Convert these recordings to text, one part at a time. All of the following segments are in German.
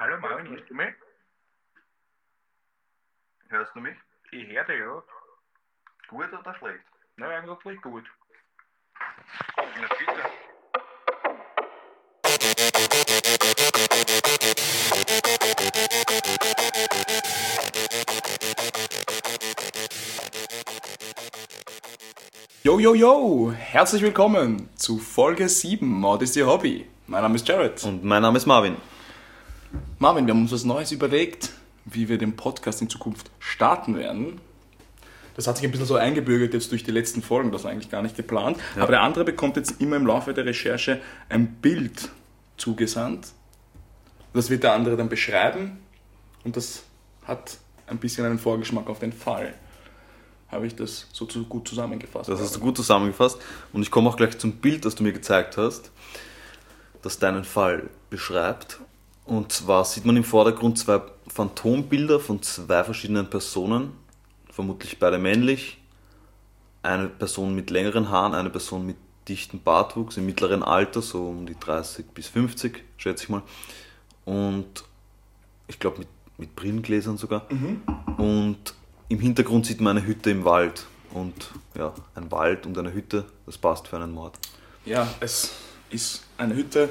Hallo Marvin, hörst du mich? Hörst du mich? Ich höre dich, ja. Gut oder schlecht? Nein, eigentlich gut. Na bitte. Yo, yo, yo! Herzlich willkommen zu Folge 7, Mord ist Ihr Hobby. Mein Name ist Jared. Und mein Name ist Marvin. Marvin, wir haben uns was Neues überlegt, wie wir den Podcast in Zukunft starten werden. Das hat sich ein bisschen so eingebürgert jetzt durch die letzten Folgen, das war eigentlich gar nicht geplant. Ja. Aber der andere bekommt jetzt immer im Laufe der Recherche ein Bild zugesandt. Das wird der andere dann beschreiben und das hat ein bisschen einen Vorgeschmack auf den Fall. Habe ich das so gut zusammengefasst? Das hast du gut zusammengefasst und ich komme auch gleich zum Bild, das du mir gezeigt hast, das deinen Fall beschreibt. Und zwar sieht man im Vordergrund zwei Phantombilder von zwei verschiedenen Personen, vermutlich beide männlich. Eine Person mit längeren Haaren, eine Person mit dichtem Bartwuchs, im mittleren Alter, so um die 30 bis 50, schätze ich mal. Und ich glaube mit Brillengläsern sogar. Mhm. Und im Hintergrund sieht man eine Hütte im Wald. Und ja, ein Wald und eine Hütte, das passt für einen Mord. Ja, es ist eine Hütte,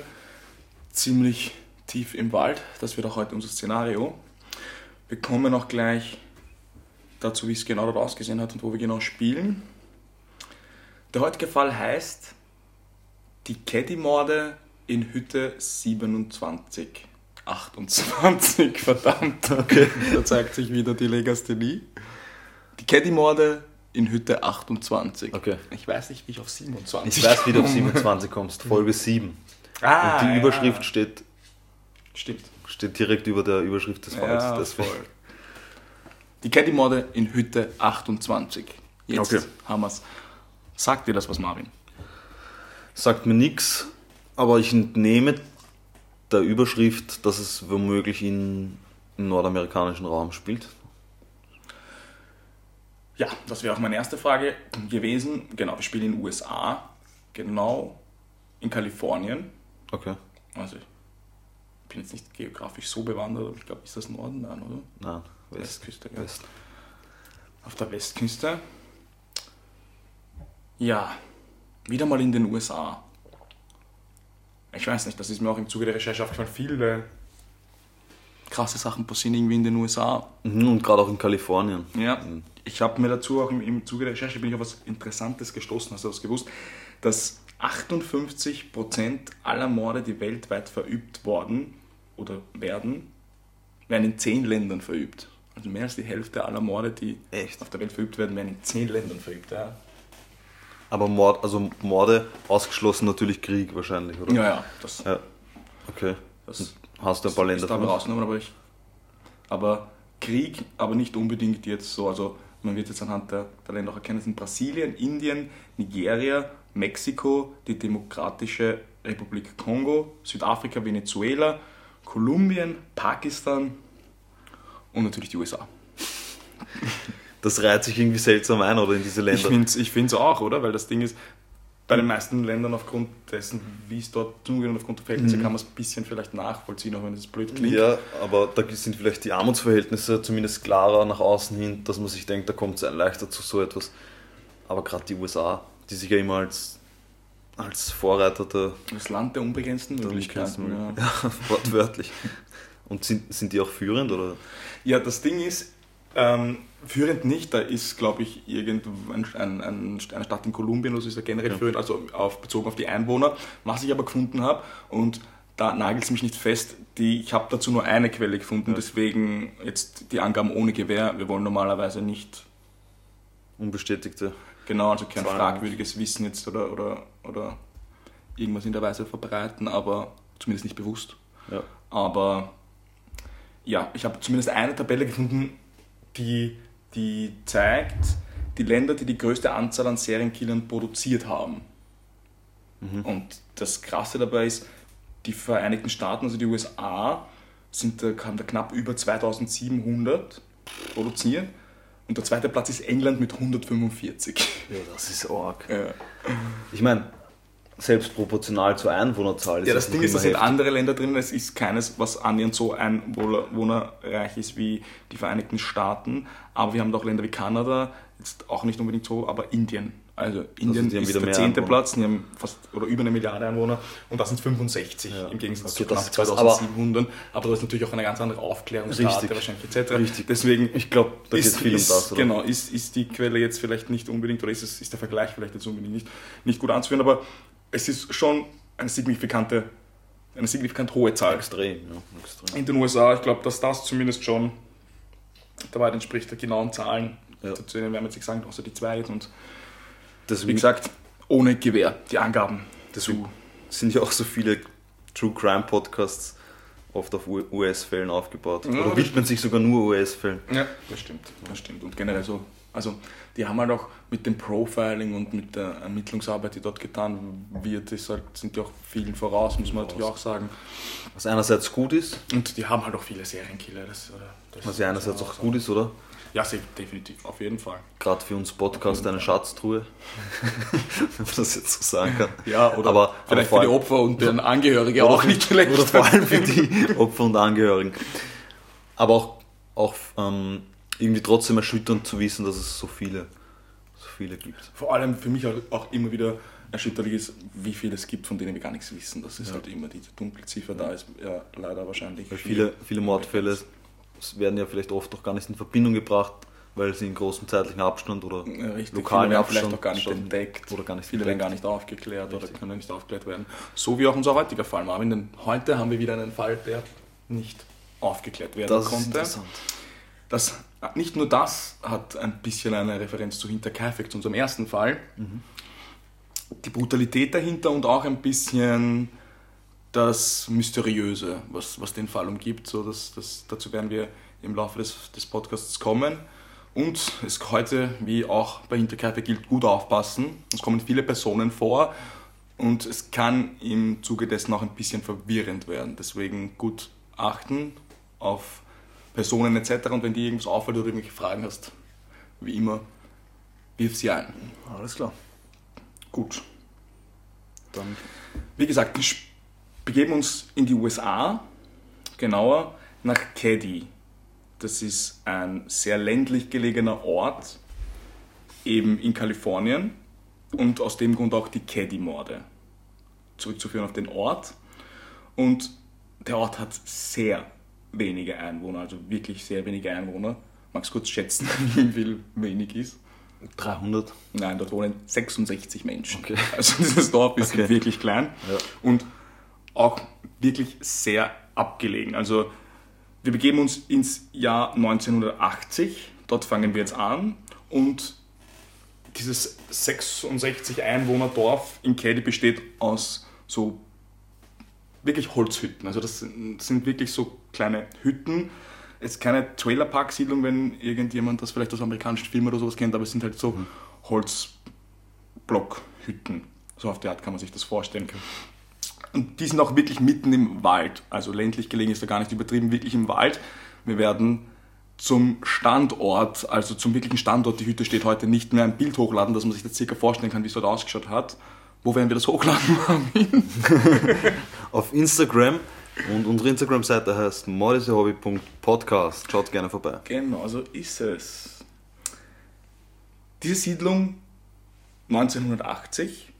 ziemlich tief im Wald. Das wird auch heute unser Szenario. Wir kommen auch gleich dazu, wie es genau dort ausgesehen hat und wo wir genau spielen. Der heutige Fall heißt die Keddie-Morde in Hütte 27. 28, verdammt. Okay. Da zeigt sich wieder die Legasthenie. Die Keddie-Morde in Hütte 28. Okay. Ich weiß nicht, wie ich auf 27 komme. Ich weiß, wie du auf 27 kommst. Folge 7. Ah, und die Überschrift steht... Stimmt. Steht direkt über der Überschrift des Falls. Ja, voll. Die Keddie-Morde in Hütte 28. Jetzt okay. Haben wir's. Sagt dir das was, Marvin? Sagt mir nichts, aber ich entnehme der Überschrift, dass es womöglich im nordamerikanischen Raum spielt. Ja, das wäre auch meine erste Frage gewesen. Genau, wir spielen in den USA, genau in Kalifornien. Okay. Also ich bin jetzt nicht geografisch so bewandert, aber ich glaube, ist das Norden? Nein, oder? Nein, Westküste. Ja. West. Auf der Westküste. Ja, wieder mal in den USA. Ich weiß nicht, das ist mir auch im Zuge der Recherche aufgefallen. Viele krasse Sachen passieren irgendwie in den USA. Und gerade auch in Kalifornien. Ja, ich habe mir dazu auch im Zuge der Recherche bin ich auf was Interessantes gestoßen. Hast du das gewusst? Dass 58% aller Morde, die weltweit verübt wurden oder werden in 10 Ländern verübt. Also mehr als die Hälfte aller Morde, die auf der Welt verübt werden in 10 Ländern verübt. Ja. Aber Morde ausgeschlossen, natürlich Krieg wahrscheinlich, oder? Ja, das. Ja. Okay. Das hast du ein paar Länder von rausgenommen, aber Krieg, aber nicht unbedingt jetzt so. Also man wird jetzt anhand der Länder auch erkennen, es sind Brasilien, Indien, Nigeria, Mexiko, die Demokratische Republik Kongo, Südafrika, Venezuela, Kolumbien, Pakistan und natürlich die USA. Das reiht sich irgendwie seltsam ein, oder, in diese Länder? Ich find's auch, oder? Weil das Ding ist, bei den meisten Ländern aufgrund dessen, wie es dort zugeht und aufgrund der Verhältnisse, kann man es ein bisschen vielleicht nachvollziehen, auch wenn es blöd klingt. Ja, aber da sind vielleicht die Armutsverhältnisse zumindest klarer nach außen hin, dass man sich denkt, da kommt es leichter zu so etwas. Aber gerade die USA, die sich ja immer als Vorreiter das Land der unbegrenzten Möglichkeiten. Ja, wortwörtlich. Und sind die auch führend, oder? Ja, das Ding ist, führend nicht, da ist, glaube ich, eine Stadt in Kolumbien, das ist ja generell führend, also bezogen auf die Einwohner, was ich aber gefunden habe, und da nagelt es mich nicht fest, ich habe dazu nur eine Quelle gefunden, deswegen jetzt die Angaben ohne Gewähr, wir wollen normalerweise nicht... Unbestätigte. Genau, also kein fragwürdiges Wissen jetzt oder irgendwas in der Weise verbreiten, aber zumindest nicht bewusst. Ja. Aber ja, ich habe zumindest eine Tabelle gefunden, die zeigt die Länder, die größte Anzahl an Serienkillern produziert haben. Mhm. Und das Krasse dabei ist, die Vereinigten Staaten, also die USA, haben da knapp über 2700 produziert. Und der zweite Platz ist England mit 145. Ja, das ist arg. Ja. Ich meine, selbst proportional zur Einwohnerzahl. Das ja, das Ding ist, da sind andere Länder drin, es ist keines, was annähernd so einwohnerreich ist wie die Vereinigten Staaten, aber wir haben da auch Länder wie Kanada, jetzt auch nicht unbedingt so, aber Indien. Also Indien ist der 10. Platz, die haben fast oder über 1 Milliarde Einwohner und das sind 65 ja. Im Gegensatz zu knapp 2700. Aber da ist natürlich auch eine ganz andere Aufklärungsrate wahrscheinlich etc. Richtig. Deswegen, ich glaube, da geht viel um das. Oder? Genau, ist die Quelle jetzt vielleicht nicht unbedingt oder ist der Vergleich vielleicht jetzt unbedingt nicht gut anzuführen, aber es ist schon eine signifikant hohe Zahl. Extrem. In den USA, ich glaube, dass das zumindest schon dabei entspricht der genauen Zahlen. Ja. Zu denen werden wir jetzt nicht sagen, außer die zwei und deswegen, wie gesagt, ohne Gewähr, die Angaben dazu. Sind ja auch so viele True-Crime-Podcasts oft auf US-Fällen aufgebaut. Ja, oder widmen sich sogar nur US-Fällen. Ja, das stimmt. Und generell so, also die haben halt auch mit dem Profiling und mit der Ermittlungsarbeit, die dort getan wird, sind die auch vielen voraus, muss man natürlich auch sagen. Was einerseits gut ist. Und die haben halt auch viele Serienkiller. Was ja einerseits auch gut ist, oder? Ja, definitiv, auf jeden Fall. Gerade für uns Podcast eine Schatztruhe, wenn man das jetzt so sagen kann. Ja, oder aber vielleicht für die Opfer und deren Angehörige auch nicht schlecht. Oder vor allem für die Opfer und Angehörigen. Aber auch irgendwie trotzdem erschütternd zu wissen, dass es so viele gibt. Vor allem für mich auch immer wieder erschütterlich ist, wie viele es gibt, von denen wir gar nichts wissen. Das ist halt immer die Dunkelziffer, da ist ja leider wahrscheinlich. Weil viele Mordfälle werden ja vielleicht oft auch gar nicht in Verbindung gebracht, weil sie in großem zeitlichen Abstand oder lokalen Abstand vielleicht auch gar nicht entdeckt oder gar nicht viele werden gar nicht aufgeklärt. Richtig. Oder können nicht aufgeklärt werden. So wie auch unser heutiger Fall, Marvin, denn heute haben wir wieder einen Fall, der nicht aufgeklärt werden konnte. Das ist interessant. Nicht nur das hat ein bisschen eine Referenz zu Hinterkaifeck, zu unserem ersten Fall. Mhm. Die Brutalität dahinter und auch ein bisschen das Mysteriöse, was den Fall umgibt. So, dazu werden wir im Laufe des Podcasts kommen. Und es heute, wie auch bei Hinterkaifeck gilt, gut aufpassen. Es kommen viele Personen vor und es kann im Zuge dessen auch ein bisschen verwirrend werden. Deswegen gut achten auf Personen etc. Und wenn dir irgendwas auffällt oder irgendwelche Fragen hast, wie immer, wirf sie ein. Alles klar. Gut. Dann, wie gesagt, begeben uns in die USA, genauer nach Keddie. Das ist ein sehr ländlich gelegener Ort, eben in Kalifornien, und aus dem Grund auch die Keddie-Morde zurückzuführen auf den Ort. Und der Ort hat sehr wenige Einwohner, also wirklich sehr wenige Einwohner. Magst du kurz schätzen, wie viel wenig ist? 300? Nein, dort wohnen 66 Menschen. Okay. Also dieses Dorf ist wirklich klein. Ja. Und auch wirklich sehr abgelegen. Also wir begeben uns ins Jahr 1980, dort fangen wir jetzt an und dieses 66 Einwohner-Dorf in Keddie besteht aus so wirklich Holzhütten. Also das sind wirklich so kleine Hütten. Jetzt keine Trailerpark-Siedlung, wenn irgendjemand das vielleicht aus amerikanischen Filmen oder sowas kennt, aber es sind halt so Holzblockhütten. So auf die Art kann man sich das vorstellen. Und die sind auch wirklich mitten im Wald, also ländlich gelegen ist da gar nicht übertrieben, wirklich im Wald. Wir werden zum Standort, also zum wirklichen Standort, die Hütte steht heute nicht mehr, ein Bild hochladen, dass man sich das circa vorstellen kann, wie es dort ausgeschaut hat. Wo werden wir das hochladen, Marvin? Auf Instagram, und unsere Instagram-Seite heißt mordisehobby.podcast, schaut gerne vorbei. Genau, so ist es. Diese Siedlung 1980.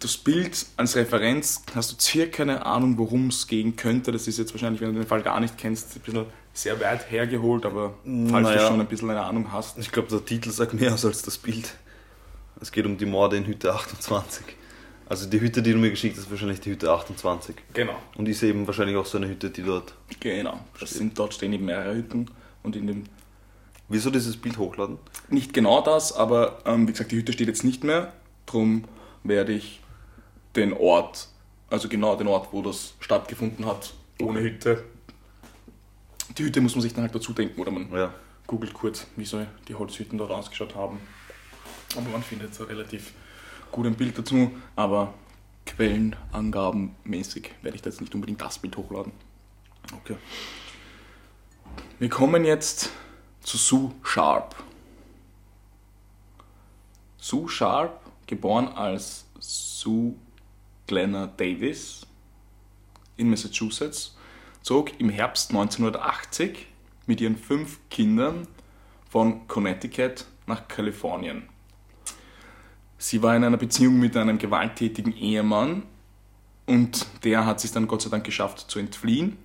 Das Bild als Referenz, hast du circa eine Ahnung, worum es gehen könnte? Das ist jetzt wahrscheinlich, wenn du den Fall gar nicht kennst, ein bisschen sehr weit hergeholt, aber falls du schon ein bisschen eine Ahnung hast. Ich glaube, der Titel sagt mehr aus als das Bild. Es geht um die Morde in Hütte 28. Also die Hütte, die du mir geschickt hast, ist wahrscheinlich die Hütte 28. Genau. Und ist eben wahrscheinlich auch so eine Hütte, die dort... Genau. Dort stehen eben mehrere Hütten und in dem... Wieso dieses Bild hochladen? Nicht genau das, aber wie gesagt, die Hütte steht jetzt nicht mehr. Drum werde ich den Ort, also genau den Ort, wo das stattgefunden hat, ohne Hütte. Die Hütte muss man sich dann halt dazu denken, oder man googelt kurz, wie so die Holzhütten dort ausgeschaut haben. Aber man findet so relativ gut ein Bild dazu, aber quellenangabenmäßig werde ich da jetzt nicht unbedingt das Bild hochladen. Okay. Wir kommen jetzt zu Sue Sharp. Sue Sharp, geboren als Sue Glenna Davis in Massachusetts, zog im Herbst 1980 mit ihren 5 Kindern von Connecticut nach Kalifornien. Sie war in einer Beziehung mit einem gewalttätigen Ehemann und der hat es dann Gott sei Dank geschafft zu entfliehen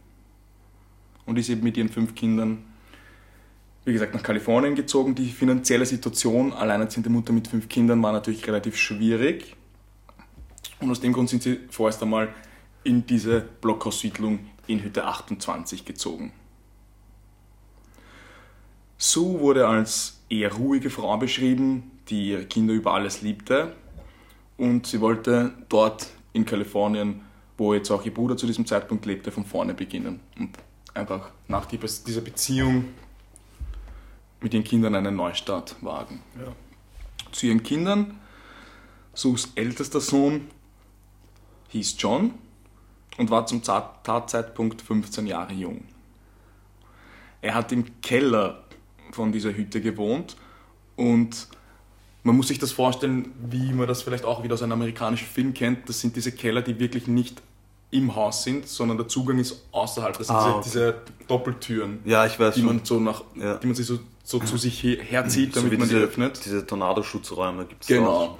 und ist eben mit ihren 5 Kindern, wie gesagt, nach Kalifornien gezogen. Die finanzielle Situation, alleinerziehende Mutter mit 5 Kindern, war natürlich relativ schwierig und aus dem Grund sind sie vorerst einmal in diese Blockhaussiedlung in Hütte 28 gezogen. Sue wurde als eher ruhige Frau beschrieben, die ihre Kinder über alles liebte, und sie wollte dort in Kalifornien, wo jetzt auch ihr Bruder zu diesem Zeitpunkt lebte, von vorne beginnen und einfach nach dieser Beziehung mit ihren Kindern einen Neustart wagen. Ja. Zu ihren Kindern, Sues ältester Sohn hieß John und war zum Tatzeitpunkt 15 Jahre jung. Er hat im Keller von dieser Hütte gewohnt und man muss sich das vorstellen, wie man das vielleicht auch wieder aus einem amerikanischen Film kennt. Das sind diese Keller, die wirklich nicht im Haus sind, sondern der Zugang ist außerhalb. Das sind diese Doppeltüren, ja, ich weiß, die man so die man sich so zu sich herzieht, damit so man die öffnet. Diese Tornadoschutzräume gibt es auch. Genau.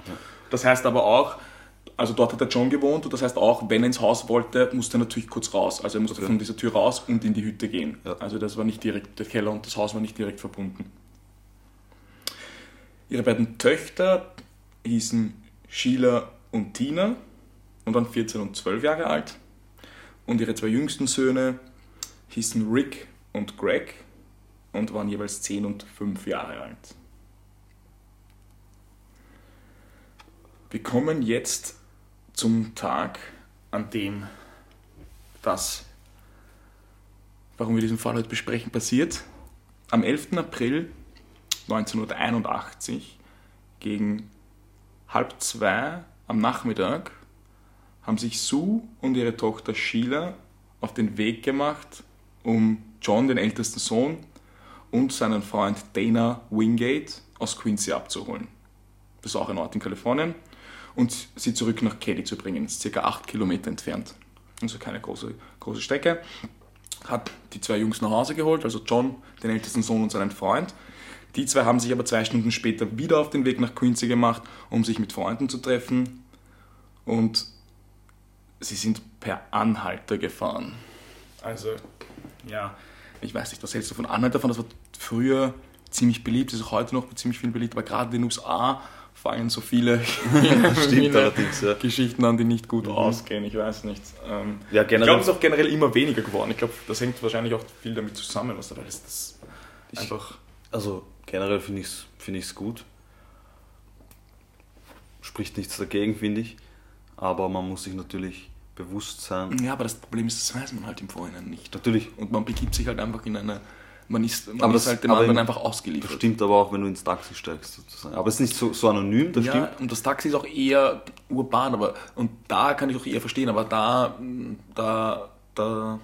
Das heißt aber auch, also dort hat der John gewohnt und das heißt auch, wenn er ins Haus wollte, musste er natürlich kurz raus. Also er musste von dieser Tür raus und in die Hütte gehen. Ja. Also das war nicht direkt, der Keller und das Haus war nicht direkt verbunden. Ihre beiden Töchter hießen Sheila und Tina und waren 14 und 12 Jahre alt. Und ihre 2 jüngsten Söhne hießen Rick und Greg und waren jeweils 10 und 5 Jahre alt. Wir kommen jetzt zum Tag, an dem das, warum wir diesen Fall heute besprechen, passiert. Am 11. April 1981 gegen 13:30 am Nachmittag haben sich Sue und ihre Tochter Sheila auf den Weg gemacht, um John, den ältesten Sohn, und seinen Freund Dana Wingate aus Quincy abzuholen. Das ist auch ein Ort in Kalifornien. Und sie zurück nach Keddie zu bringen. Das ist ca. 8 Kilometer entfernt. Also keine große Strecke. Hat die 2 Jungs nach Hause geholt, also John, den ältesten Sohn und seinen Freund. Die 2 haben sich aber 2 Stunden später wieder auf den Weg nach Quincy gemacht, um sich mit Freunden zu treffen. Und sie sind per Anhalter gefahren. Also, ja, ich weiß nicht, was hältst du von Anhaltern? Das war früher ziemlich beliebt, ist auch heute noch ziemlich viel beliebt, aber gerade in den USA fangen so viele Geschichten an, die nicht gut ausgehen, ich weiß nicht. Ich glaube, es ist auch generell immer weniger geworden. Ich glaube, das hängt wahrscheinlich auch viel damit zusammen, was da ist. Also generell finde ich es gut. Spricht nichts dagegen, finde ich. Aber man muss sich natürlich bewusst sein. Ja, aber das Problem ist, das weiß man halt im Vorhinein nicht. Natürlich. Und man begibt sich halt einfach in eine... Man ist halt dem anderen einfach ausgeliefert. Das stimmt aber auch, wenn du ins Taxi steigst, sozusagen. Aber es ist nicht so anonym, das stimmt. Ja, und das Taxi ist auch eher urban, und da kann ich auch eher verstehen, aber da fahren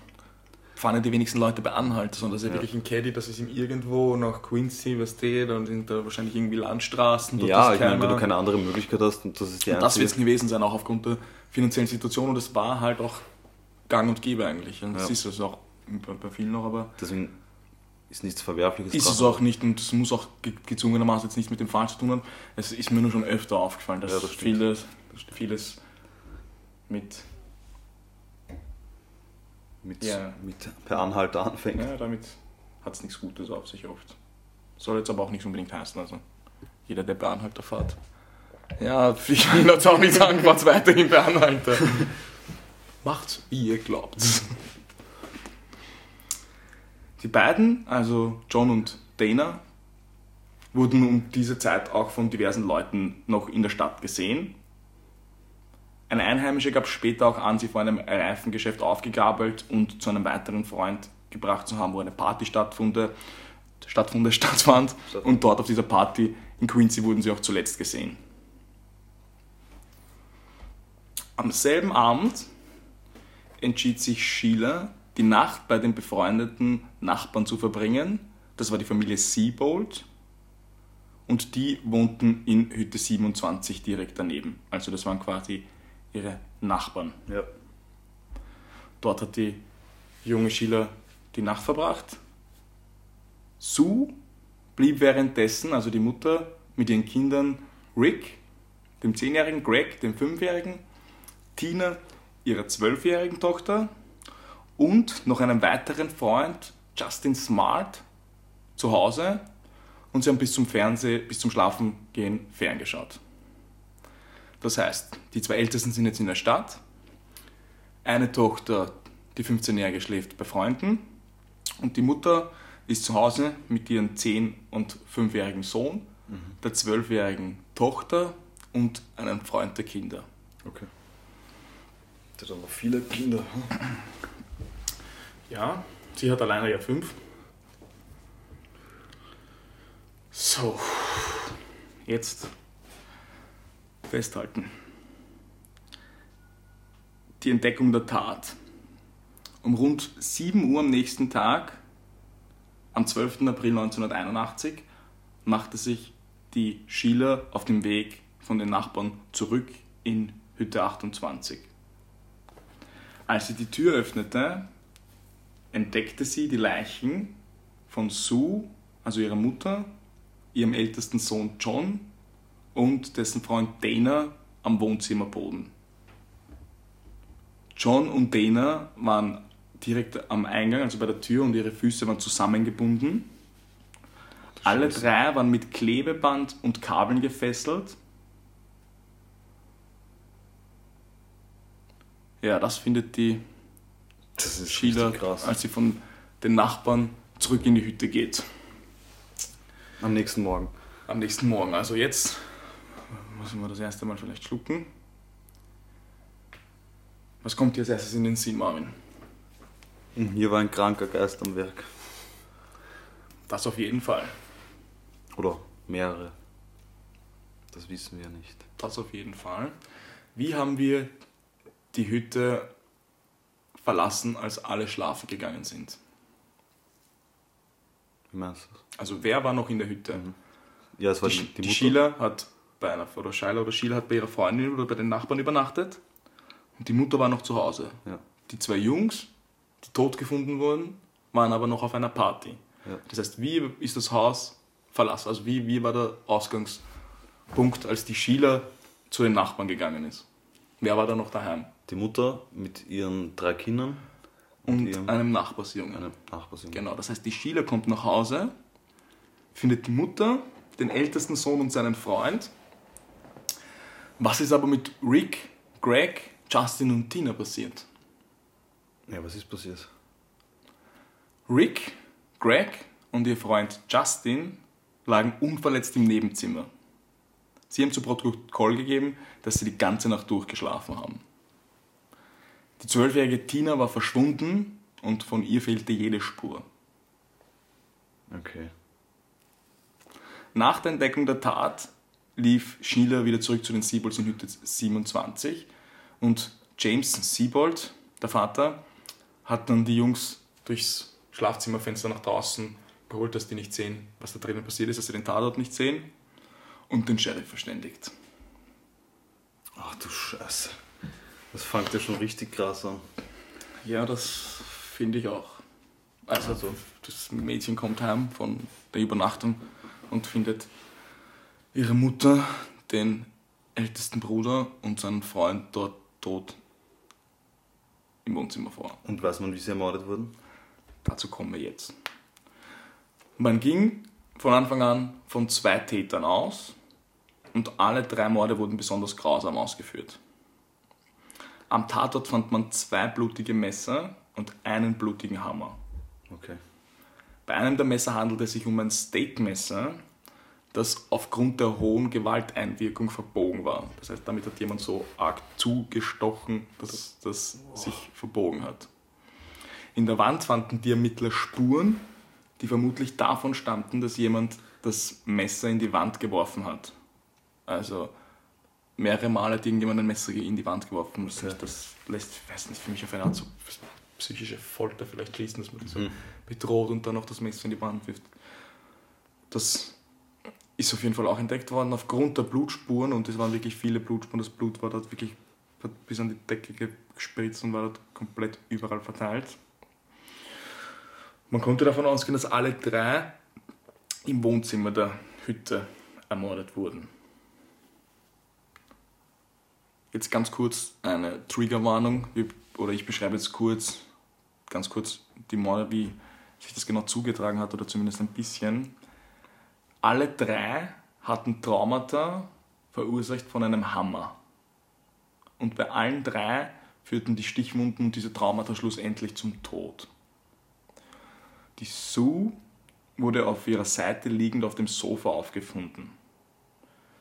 ja die wenigsten Leute bei Anhalter, sondern das ist ja wirklich ein Caddy, das ist ihm irgendwo nach Quincy, weißt du, dann sind da wahrscheinlich irgendwie Landstraßen. Ja, ich meine, wenn du keine andere Möglichkeit hast, und das ist die einzige. Das wird es gewesen sein, auch aufgrund der finanziellen Situation, und das war halt auch gang und gäbe eigentlich. Und das ist das auch bei vielen noch, aber... Deswegen ist nichts Verwerfliches. Ist es auch nicht, und es muss auch gezwungenermaßen jetzt nichts mit dem Fall zu tun haben. Es ist mir nur schon öfter aufgefallen, dass vieles mit per Anhalter anfängt. Ja, damit hat es nichts Gutes auf sich oft. Soll jetzt aber auch nicht unbedingt heißen, also jeder, der per Anhalter fährt. Ja, ich will jetzt auch nicht sagen, was weiterhin per Anhalter. Macht's, wie ihr glaubt's. Die beiden, also John und Dana, wurden um diese Zeit auch von diversen Leuten noch in der Stadt gesehen. Ein Einheimischer gab später auch an, sie vor einem Reifengeschäft aufgegabelt und zu einem weiteren Freund gebracht zu haben, wo eine Party stattfand. Und dort auf dieser Party in Quincy wurden sie auch zuletzt gesehen. Am selben Abend entschied sich Sheila, die Nacht bei den befreundeten Nachbarn zu verbringen. Das war die Familie Seabold und die wohnten in Hütte 27 direkt daneben. Also das waren quasi ihre Nachbarn. Ja. Dort hat die junge Sheila die Nacht verbracht. Sue blieb währenddessen, also die Mutter, mit ihren Kindern Rick, dem 10-jährigen, Greg, dem 5-jährigen, Tina, ihrer 12-jährigen Tochter und noch einem weiteren Freund, Justin Smartt, zu Hause, und sie haben bis zum Schlafengehen ferngeschaut. Das heißt, die zwei Ältesten sind jetzt in der Stadt, eine Tochter, die 15-jährige, schläft bei Freunden und die Mutter ist zu Hause mit ihrem 10- und 5-jährigen Sohn, der 12-jährigen Tochter und einem Freund der Kinder. Okay. Das sind aber viele Kinder. Ja, sie hat alleine ja 5. So, jetzt festhalten. Die Entdeckung der Tat. Um rund 7 Uhr am nächsten Tag, am 12. April 1981, machte sich die Sheila auf dem Weg von den Nachbarn zurück in Hütte 28. Als sie die Tür öffnete, entdeckte sie die Leichen von Sue, also ihrer Mutter, ihrem ältesten Sohn John und dessen Freund Dana am Wohnzimmerboden. John und Dana waren direkt am Eingang, also bei der Tür, und ihre Füße waren zusammengebunden. Alle drei waren mit Klebeband und Kabeln gefesselt. Ja, das findet die Sheila, als sie von den Nachbarn zurück in die Hütte geht. Am nächsten Morgen. Am nächsten Morgen. Also jetzt müssen wir das erste Mal vielleicht schlucken. Was kommt dir als erstes in den Sinn, Marvin? Hier war ein kranker Geist am Werk. Das auf jeden Fall. Oder mehrere. Das wissen wir nicht. Das auf jeden Fall. Wie haben wir die Hütte verlassen, als alle schlafen gegangen sind? Wie meinst du das? Also wer war noch in der Hütte? Mhm. Ja, es war die Mutter. Sheila hat bei einer Sheila hat bei ihrer Freundin oder bei den Nachbarn übernachtet und die Mutter war noch zu Hause. Ja. Die zwei Jungs, die tot gefunden wurden, waren aber noch auf einer Party. Ja. Das heißt, wie ist das Haus verlassen? Also wie war der Ausgangspunkt, als die Sheila zu den Nachbarn gegangen ist? Wer war da noch daheim? Die Mutter mit ihren 3 Kindern. Und einem Nachbarsjungen. Genau, das heißt, die Sheila kommt nach Hause, findet die Mutter, den ältesten Sohn und seinen Freund. Was ist aber mit Rick, Greg, Justin und Tina passiert? Ja, was ist passiert? Rick, Greg und ihr Freund Justin lagen unverletzt im Nebenzimmer. Sie haben zu Protokoll gegeben, dass sie die ganze Nacht durchgeschlafen haben. Die 12-jährige Tina war verschwunden und von ihr fehlte jede Spur. Okay. Nach der Entdeckung der Tat lief Sheila wieder zurück zu den Seabolds in Hütte 27 und James Seabold, der Vater, hat dann die Jungs durchs Schlafzimmerfenster nach draußen geholt, dass die nicht sehen, was da drinnen passiert ist, dass sie den Tatort nicht sehen, und den Sheriff verständigt. Ach du Scheiße. Das fängt ja schon richtig krass an. Ja, das finde ich auch. Also, das Mädchen kommt heim von der Übernachtung und findet ihre Mutter, den ältesten Bruder und seinen Freund dort tot im Wohnzimmer vor. Und weiß man, wie sie ermordet wurden? Dazu kommen wir jetzt. Man ging von Anfang an von 2 Tätern aus und alle 3 Morde wurden besonders grausam ausgeführt. Am Tatort fand man 2 blutige Messer und einen blutigen Hammer. Okay. Bei einem der Messer handelte es sich um ein Steakmesser, das aufgrund der hohen Gewalteinwirkung verbogen war. Das heißt, damit hat jemand so arg zugestochen, dass das sich verbogen hat. In der Wand fanden die Ermittler Spuren, die vermutlich davon stammten, dass jemand das Messer in die Wand geworfen hat. Also mehrere Male hat irgendjemand ein Messer in die Wand geworfen. Das lässt, weiß nicht, für mich auf eine Art so psychische Folter vielleicht schließen, dass man so bedroht und dann noch das Messer in die Wand wirft. Das ist auf jeden Fall auch entdeckt worden aufgrund der Blutspuren, und es waren wirklich viele Blutspuren. Das Blut war dort wirklich bis an die Decke gespritzt und war dort komplett überall verteilt. Man konnte davon ausgehen, dass alle drei im Wohnzimmer der Hütte ermordet wurden. Jetzt ganz kurz eine Triggerwarnung, oder ich beschreibe jetzt ganz kurz die Morde, wie sich das genau zugetragen hat, oder zumindest ein bisschen. Alle drei hatten Traumata verursacht von einem Hammer. Und bei allen drei führten die Stichwunden und diese Traumata schlussendlich zum Tod. Die Sue wurde auf ihrer Seite liegend auf dem Sofa aufgefunden.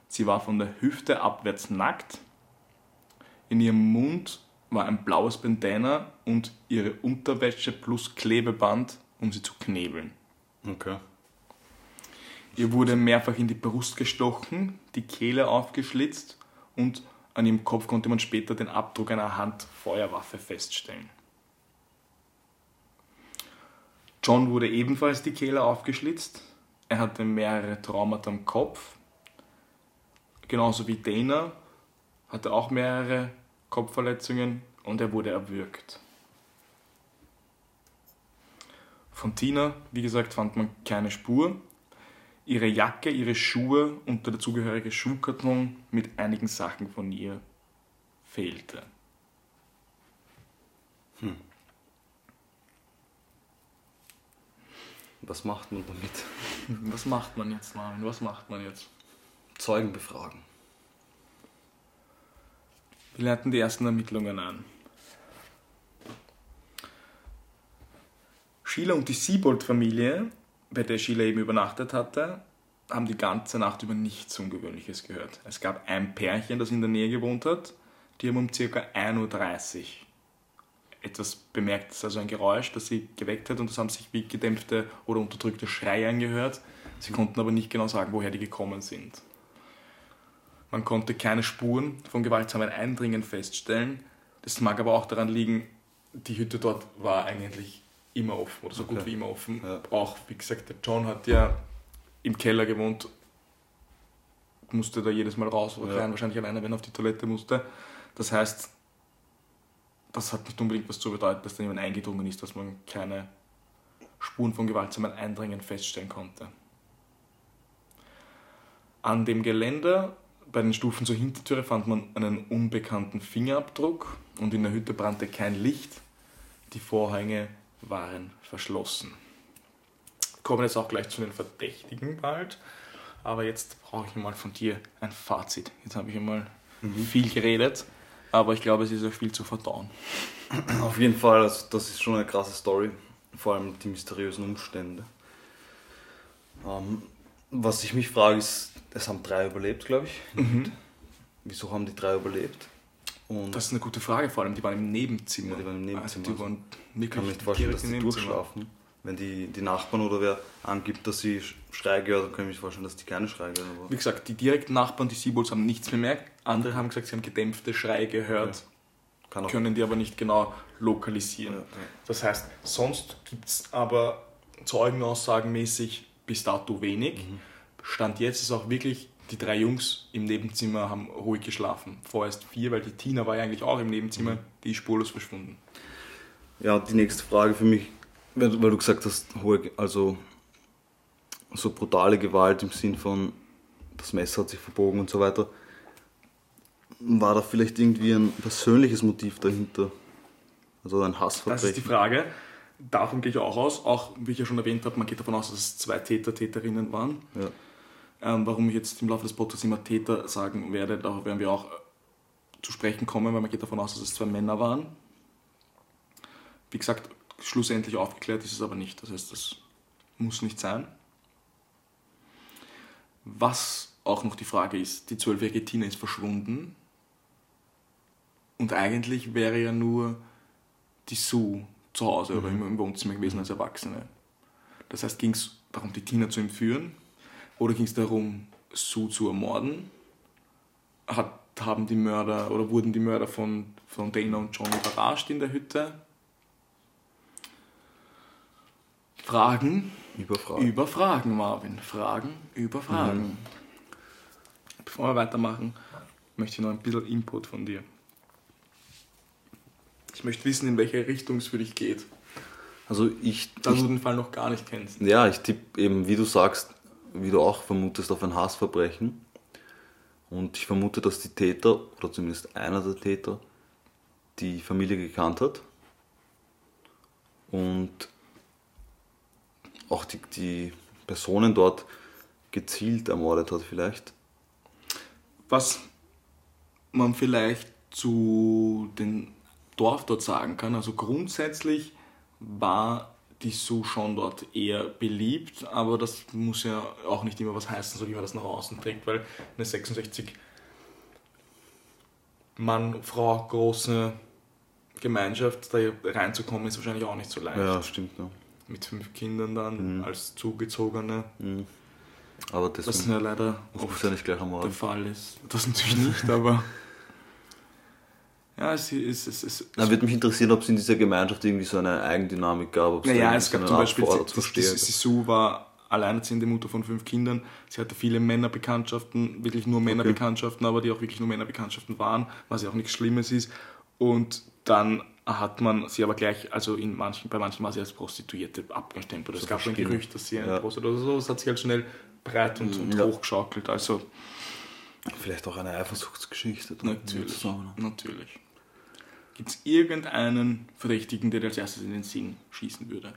Sie war von der Hüfte abwärts nackt. In ihrem Mund war ein blaues Bandana und ihre Unterwäsche plus Klebeband, um sie zu knebeln. Okay. Ihr wurde mehrfach in die Brust gestochen, die Kehle aufgeschlitzt, und an ihrem Kopf konnte man später den Abdruck einer Handfeuerwaffe feststellen. John wurde ebenfalls die Kehle aufgeschlitzt. Er hatte mehrere Traumata am Kopf. Genauso wie Dana hatte auch mehrere Kopfverletzungen, und er wurde erwürgt. Von Tina, wie gesagt, fand man keine Spur. Ihre Jacke, ihre Schuhe und der dazugehörige Schuhkarton mit einigen Sachen von ihr fehlte. Was macht man damit? Was macht man jetzt, Marvin? Was macht man jetzt? Zeugen befragen. Wir leiten die ersten Ermittlungen an. Sheila und die Seabold-Familie, bei der Sheila eben übernachtet hatte, haben die ganze Nacht über nichts Ungewöhnliches gehört. Es gab ein Pärchen, das in der Nähe gewohnt hat, die haben um ca. 1.30 Uhr etwas bemerkt, also ein Geräusch, das sie geweckt hat, und das haben sich wie gedämpfte oder unterdrückte Schreie angehört. Sie konnten aber nicht genau sagen, woher die gekommen sind. Man konnte keine Spuren von gewaltsamen Eindringen feststellen. Das mag aber auch daran liegen, die Hütte dort war eigentlich immer offen, oder so gut wie immer offen. Ja. Auch, wie gesagt, der John hat ja im Keller gewohnt, musste da jedes Mal raus oder rein, wahrscheinlich alleine, wenn er auf die Toilette musste. Das heißt, das hat nicht unbedingt was zu bedeuten, dass da jemand eingedrungen ist, dass man keine Spuren von gewaltsamen Eindringen feststellen konnte. An dem Geländer, bei den Stufen zur Hintertüre, fand man einen unbekannten Fingerabdruck, und in der Hütte brannte kein Licht. Die Vorhänge waren verschlossen. Wir kommen jetzt auch gleich zu den Verdächtigen bald, aber jetzt brauche ich mal von dir ein Fazit. Jetzt habe ich einmal viel geredet, aber ich glaube, es ist auch viel zu verdauen. Auf jeden Fall, also das ist schon eine krasse Story, vor allem die mysteriösen Umstände. Was ich mich frage, ist, es haben 3 überlebt, glaube ich. Wieso haben die 3 überlebt? Und das ist eine gute Frage, vor allem, die waren im Nebenzimmer. Ja, die waren im Nebenzimmer. Also die waren wirklich, kann mir nicht vorstellen, dass die durchschlafen. Wenn die Nachbarn oder wer angibt, dass sie Schrei gehört, dann kann ich mir vorstellen, dass die keine Schrei gehört haben. Wie gesagt, die direkten Nachbarn, die Seabolds, haben nichts bemerkt. Andere haben gesagt, sie haben gedämpfte Schreie gehört. Ja. Kann auch. Können die aber nicht genau lokalisieren. Ja, ja. Das heißt, sonst gibt es aber zeugenaussagenmäßig bis dato wenig. Stand jetzt ist auch wirklich, die 3 Jungs im Nebenzimmer haben ruhig geschlafen. Vorerst 4, weil die Tina war ja eigentlich auch im Nebenzimmer, die ist spurlos verschwunden. Ja, die nächste Frage für mich, weil du gesagt hast, also so brutale Gewalt im Sinn von, das Messer hat sich verbogen und so weiter. War da vielleicht irgendwie ein persönliches Motiv dahinter? Also ein Hassverbrechen? Das ist die Frage. Davon gehe ich auch aus. Auch, wie ich ja schon erwähnt habe, man geht davon aus, dass es 2 Täter, Täterinnen waren. Ja. Warum ich jetzt im Laufe des Podcasts immer Täter sagen werde, darauf werden wir auch zu sprechen kommen, weil man geht davon aus, dass es 2 Männer waren. Wie gesagt, schlussendlich aufgeklärt ist es aber nicht. Das heißt, das muss nicht sein. Was auch noch die Frage ist, die 12-jährige Tina ist verschwunden. Und eigentlich wäre ja nur die Sue zu Hause oder im Wohnzimmer gewesen als Erwachsene. Das heißt, ging es darum, die Tina zu entführen? Oder ging es darum, Sue zu ermorden? Haben die Mörder, oder wurden die Mörder von Dana und John überrascht in der Hütte? Fragen, Über Fragen, Marvin. Fragen über Fragen. Mhm. Bevor wir weitermachen, möchte ich noch ein bisschen Input von dir. Ich möchte wissen, in welche Richtung es für dich geht. Also da du den Fall noch gar nicht kennst. Ja, ich tippe eben, wie du sagst, wie du auch vermutest, auf ein Hassverbrechen. Und ich vermute, dass die Täter, oder zumindest einer der Täter, die Familie gekannt hat. Und auch die Personen dort gezielt ermordet hat vielleicht. Was man vielleicht zu dem Dorf dort sagen kann, also grundsätzlich war die Sue schon dort eher beliebt, aber das muss ja auch nicht immer was heißen, so wie man das nach außen trägt, weil eine 66 Mann, Frau, große Gemeinschaft, da reinzukommen ist wahrscheinlich auch nicht so leicht. Ja, stimmt. Ja. Mit 5 Kindern dann, als Zugezogene. Mhm. Aber das ist ja leider oft ja nicht gleich der Fall ist. Das natürlich nicht, aber ja, es würde mich interessieren, ob es in dieser Gemeinschaft irgendwie so eine Eigendynamik gab. Ob es es gab zum Beispiel, die Sue war alleinerziehende Mutter von 5 Kindern. Sie hatte viele Männerbekanntschaften, wirklich nur Männerbekanntschaften, aber die auch wirklich nur Männerbekanntschaften waren, was ja auch nichts Schlimmes ist. Und dann hat man sie aber gleich, also bei manchen war sie als Prostituierte abgestempelt. Es gab ein Gerücht, dass sie eine Prostituierte oder so, das hat sich halt schnell breit und hochgeschaukelt. Also vielleicht auch eine Eifersuchtsgeschichte. Natürlich. Gibt es irgendeinen Verdächtigen, der als erstes in den Sinn schießen würde?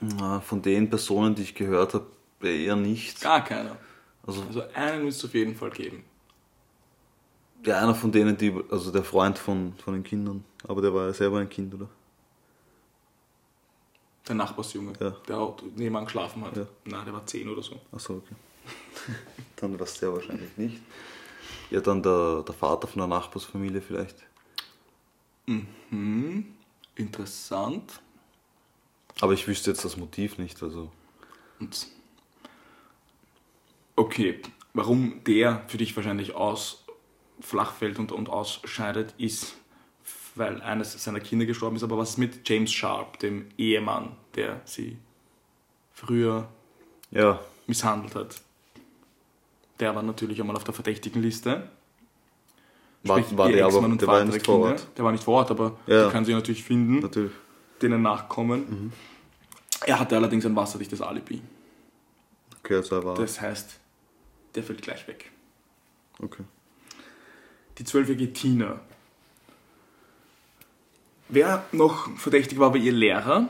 Na, von den Personen, die ich gehört habe, eher nicht. Gar keiner. Also einen müsste es auf jeden Fall geben. Ja, einer von denen, der Freund von den Kindern, aber der war ja selber ein Kind, oder? Der Nachbarsjunge, der auch nebenan geschlafen hat. Ja. Nein, der war 10 oder so. Achso, okay. Dann war es der wahrscheinlich nicht. Ja, dann der Vater von der Nachbarsfamilie vielleicht. Mhm, interessant. Aber ich wüsste jetzt das Motiv nicht, also. Okay, warum der für dich wahrscheinlich flachfällt und ausscheidet, ist, weil eines seiner Kinder gestorben ist. Aber was ist mit James Sharp, dem Ehemann, der sie früher misshandelt hat? Der war natürlich einmal auf der verdächtigen Liste. War der aber, der war nicht vor Ort. Der war nicht vor Ort, aber die kann sie natürlich finden, denen nachkommen. Mhm. Er hatte allerdings ein wasserdichtes Alibi. Okay, das heißt, der fällt gleich weg. Okay. Die 12-jährige Tina. Wer noch verdächtig war, war ihr Lehrer.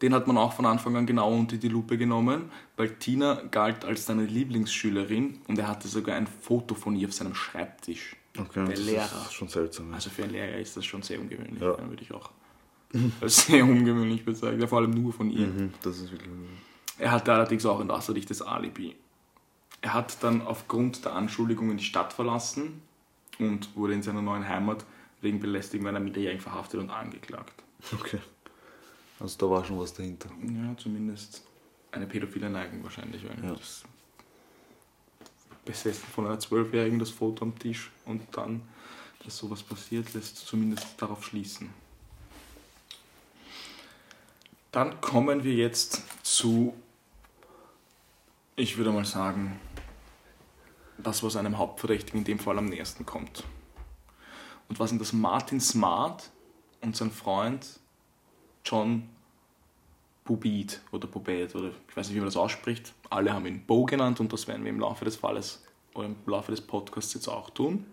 Den hat man auch von Anfang an genau unter die Lupe genommen, weil Tina galt als seine Lieblingsschülerin und er hatte sogar ein Foto von ihr auf seinem Schreibtisch. Okay, der Lehrer. Ist schon seltsam. Also für einen Lehrer ist das schon sehr ungewöhnlich, würde ich auch als sehr ungewöhnlich bezeichnen. Ja, vor allem nur von ihr. Mhm, das ist wirklich ungewöhnlich. Er hatte allerdings auch ein wasserdichtes Alibi. Er hat dann aufgrund der Anschuldigungen die Stadt verlassen und wurde in seiner neuen Heimat wegen Belästigung einer Minderjährigen verhaftet und angeklagt. Okay. Also da war schon was dahinter. Ja, zumindest eine pädophile Neigung wahrscheinlich. Das Besessen von einer 12-Jährigen, das Foto am Tisch und dann, dass sowas passiert, lässt zumindest darauf schließen. Dann kommen wir jetzt zu, ich würde mal sagen, das, was einem Hauptverdächtigen in dem Fall am nächsten kommt. Und was sind das? Martin Smart und sein Freund John Bobet, oder ich weiß nicht, wie man das ausspricht. Alle haben ihn Bo genannt und das werden wir im Laufe des Falles oder im Laufe des Podcasts jetzt auch tun.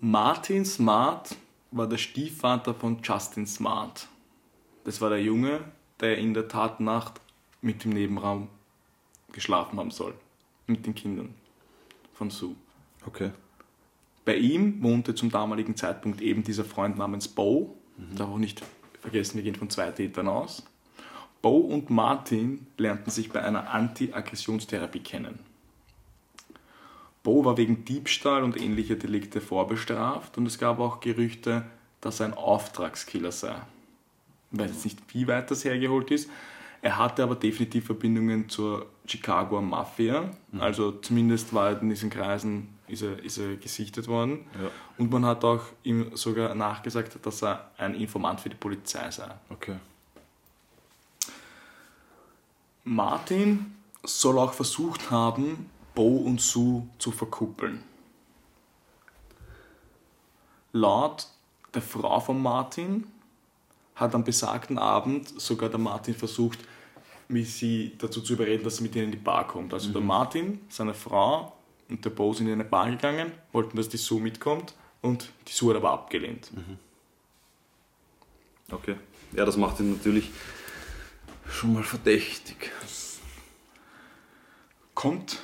Martin Smart war der Stiefvater von Justin Smartt. Das war der Junge, der in der Tatnacht mit dem Nebenraum geschlafen haben soll. Mit den Kindern von Sue. Okay. Bei ihm wohnte zum damaligen Zeitpunkt eben dieser Freund namens Bo. Mhm. Darf auch nicht vergessen, wir gehen von 2 Tätern aus. Bo und Martin lernten sich bei einer Anti-Aggressionstherapie kennen. Bo war wegen Diebstahl und ähnlicher Delikte vorbestraft und es gab auch Gerüchte, dass er ein Auftragskiller sei. Ich weiß jetzt nicht, wie weit das hergeholt ist. Er hatte aber definitiv Verbindungen zur Chicago Mafia, also zumindest war er in diesen Kreisen ist er gesichtet worden. Ja. Und man hat auch ihm sogar nachgesagt, dass er ein Informant für die Polizei sei. Okay. Martin soll auch versucht haben, Bo und Sue zu verkuppeln. Laut der Frau von Martin hat am besagten Abend sogar der Martin versucht, mich sie dazu zu überreden, dass sie mit ihnen in die Bar kommt. Also der Martin, seine Frau und der Bo sind in eine Bar gegangen, wollten, dass die Sue mitkommt, und die Sue hat aber abgelehnt. Okay. Ja, das macht ihn natürlich schon mal verdächtig. Kommt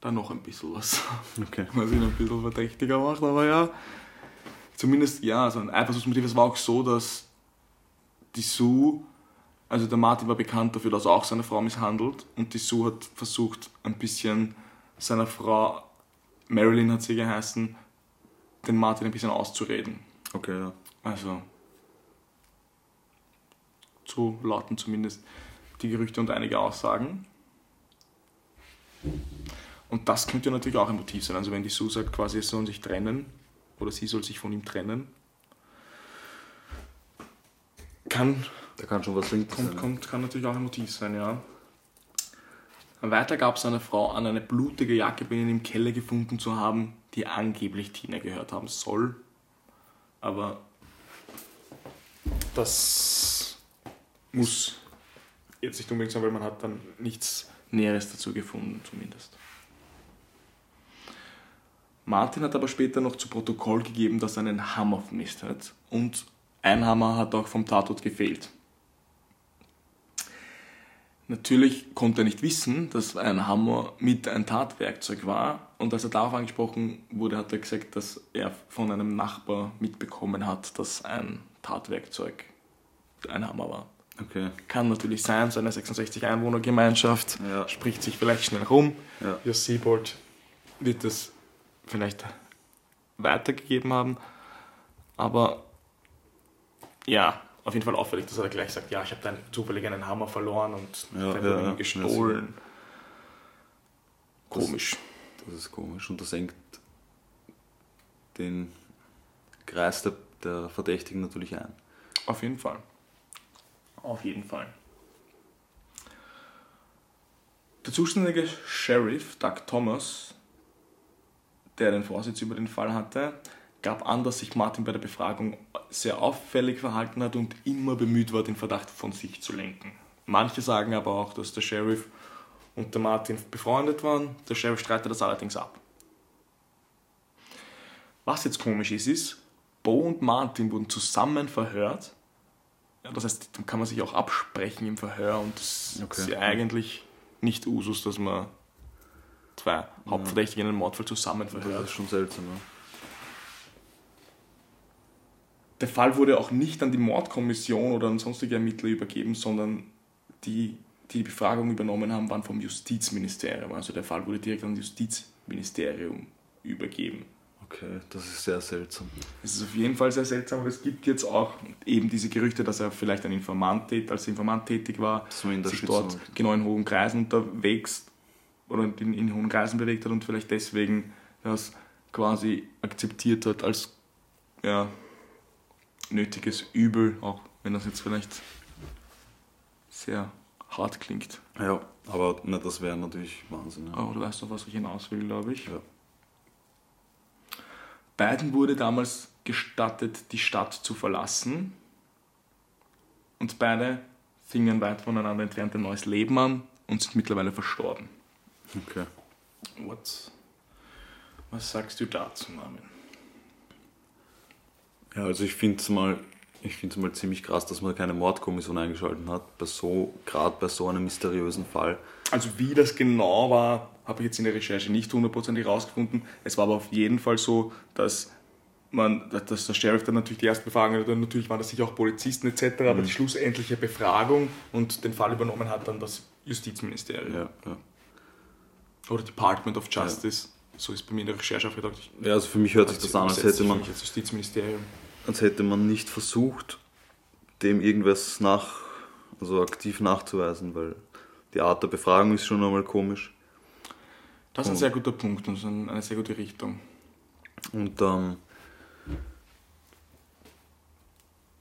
da noch ein bisschen was. Okay. Was ihn ein bisschen verdächtiger macht, aber ja. Zumindest, ja, so ein Eifersuchtsmotiv. Es war auch so, dass die Sue, also der Martin war bekannt dafür, dass er auch seine Frau misshandelt, und die Sue hat versucht, ein bisschen seiner Frau, Marilyn hat sie geheißen, den Martin ein bisschen auszureden. Okay, ja. Also, so lauten zumindest die Gerüchte und einige Aussagen. Und das könnte natürlich auch ein Motiv sein. Also wenn die Sue sagt, quasi, es soll sich trennen, oder sie soll sich von ihm trennen, kann natürlich auch ein Motiv sein, ja. Weiter gab es eine Frau an, eine blutige Jacke bei ihnen im Keller gefunden zu haben, die angeblich Tina gehört haben soll. Aber das muss jetzt nicht unbedingt sein, weil man hat dann nichts Näheres dazu gefunden, zumindest. Martin hat aber später noch zu Protokoll gegeben, dass er einen Hammer vermisst hat. Und ein Hammer hat auch vom Tatort gefehlt. Natürlich konnte er nicht wissen, dass ein Hammer mit ein Tatwerkzeug war. Und als er darauf angesprochen wurde, hat er gesagt, dass er von einem Nachbar mitbekommen hat, dass ein Tatwerkzeug ein Hammer war. Okay. Kann natürlich sein, so eine 66-Einwohner-Gemeinschaft spricht sich vielleicht schnell rum. Ja. James Seabold wird das vielleicht weitergegeben haben, aber ja, auf jeden Fall auffällig, dass er gleich sagt, ja, ich habe dann zufällig einen Hammer verloren und den gestohlen. Komisch. Das ist komisch, und das engt den Kreis der Verdächtigen natürlich ein. Auf jeden Fall. Der zuständige Sheriff, Doug Thomas, der den Vorsitz über den Fall hatte, gab an, dass sich Martin bei der Befragung sehr auffällig verhalten hat und immer bemüht war, den Verdacht von sich zu lenken. Manche sagen aber auch, dass der Sheriff und der Martin befreundet waren. Der Sheriff streitet das allerdings ab. Was jetzt komisch ist, Bo und Martin wurden zusammen verhört. Ja, das heißt, dann kann man sich auch absprechen im Verhör, und es ist ja eigentlich nicht Usus, dass man zwei Hauptverdächtige in einem Mordfall zusammen verhört. Das ist schon seltsam, ja. Der Fall wurde auch nicht an die Mordkommission oder an sonstige Ermittler übergeben, sondern die Befragung übernommen haben, waren vom Justizministerium. Also der Fall wurde direkt an das Justizministerium übergeben. Okay, das ist sehr seltsam. Es ist auf jeden Fall sehr seltsam, aber es gibt jetzt auch eben diese Gerüchte, dass er vielleicht als Informant tätig war, sich dort genau in hohen Kreisen unterwegs oder in hohen Kreisen bewegt hat und vielleicht deswegen das quasi akzeptiert hat als nötiges Übel, auch wenn das jetzt vielleicht sehr hart klingt. Ja, aber na, das wäre natürlich Wahnsinn. Ja. Aber du weißt doch, was ich hinaus will, glaube ich. Ja. Beiden wurde damals gestattet, die Stadt zu verlassen, und beide fingen weit voneinander entfernt ein neues Leben an und sind mittlerweile verstorben. Okay. Was sagst du dazu, Marvin? Ja, also ich finde es mal ziemlich krass, dass man keine Mordkommission eingeschaltet hat, gerade bei so einem mysteriösen Fall. Also wie das genau war, habe ich jetzt in der Recherche nicht hundertprozentig rausgefunden. Es war aber auf jeden Fall so, dass der Sheriff dann natürlich die ersten Befragungen, dann natürlich waren das sicher auch Polizisten etc., aber die schlussendliche Befragung und den Fall übernommen hat dann das Justizministerium. Ja. Oder Department of Justice. Ja. So ist bei mir in der Recherche aufgetaucht. Ja, also für mich hört sich das an, als hätte man nicht versucht, dem irgendwas aktiv nachzuweisen, weil die Art der Befragung ist schon einmal komisch. Das ist ein sehr guter Punkt und eine sehr gute Richtung. Und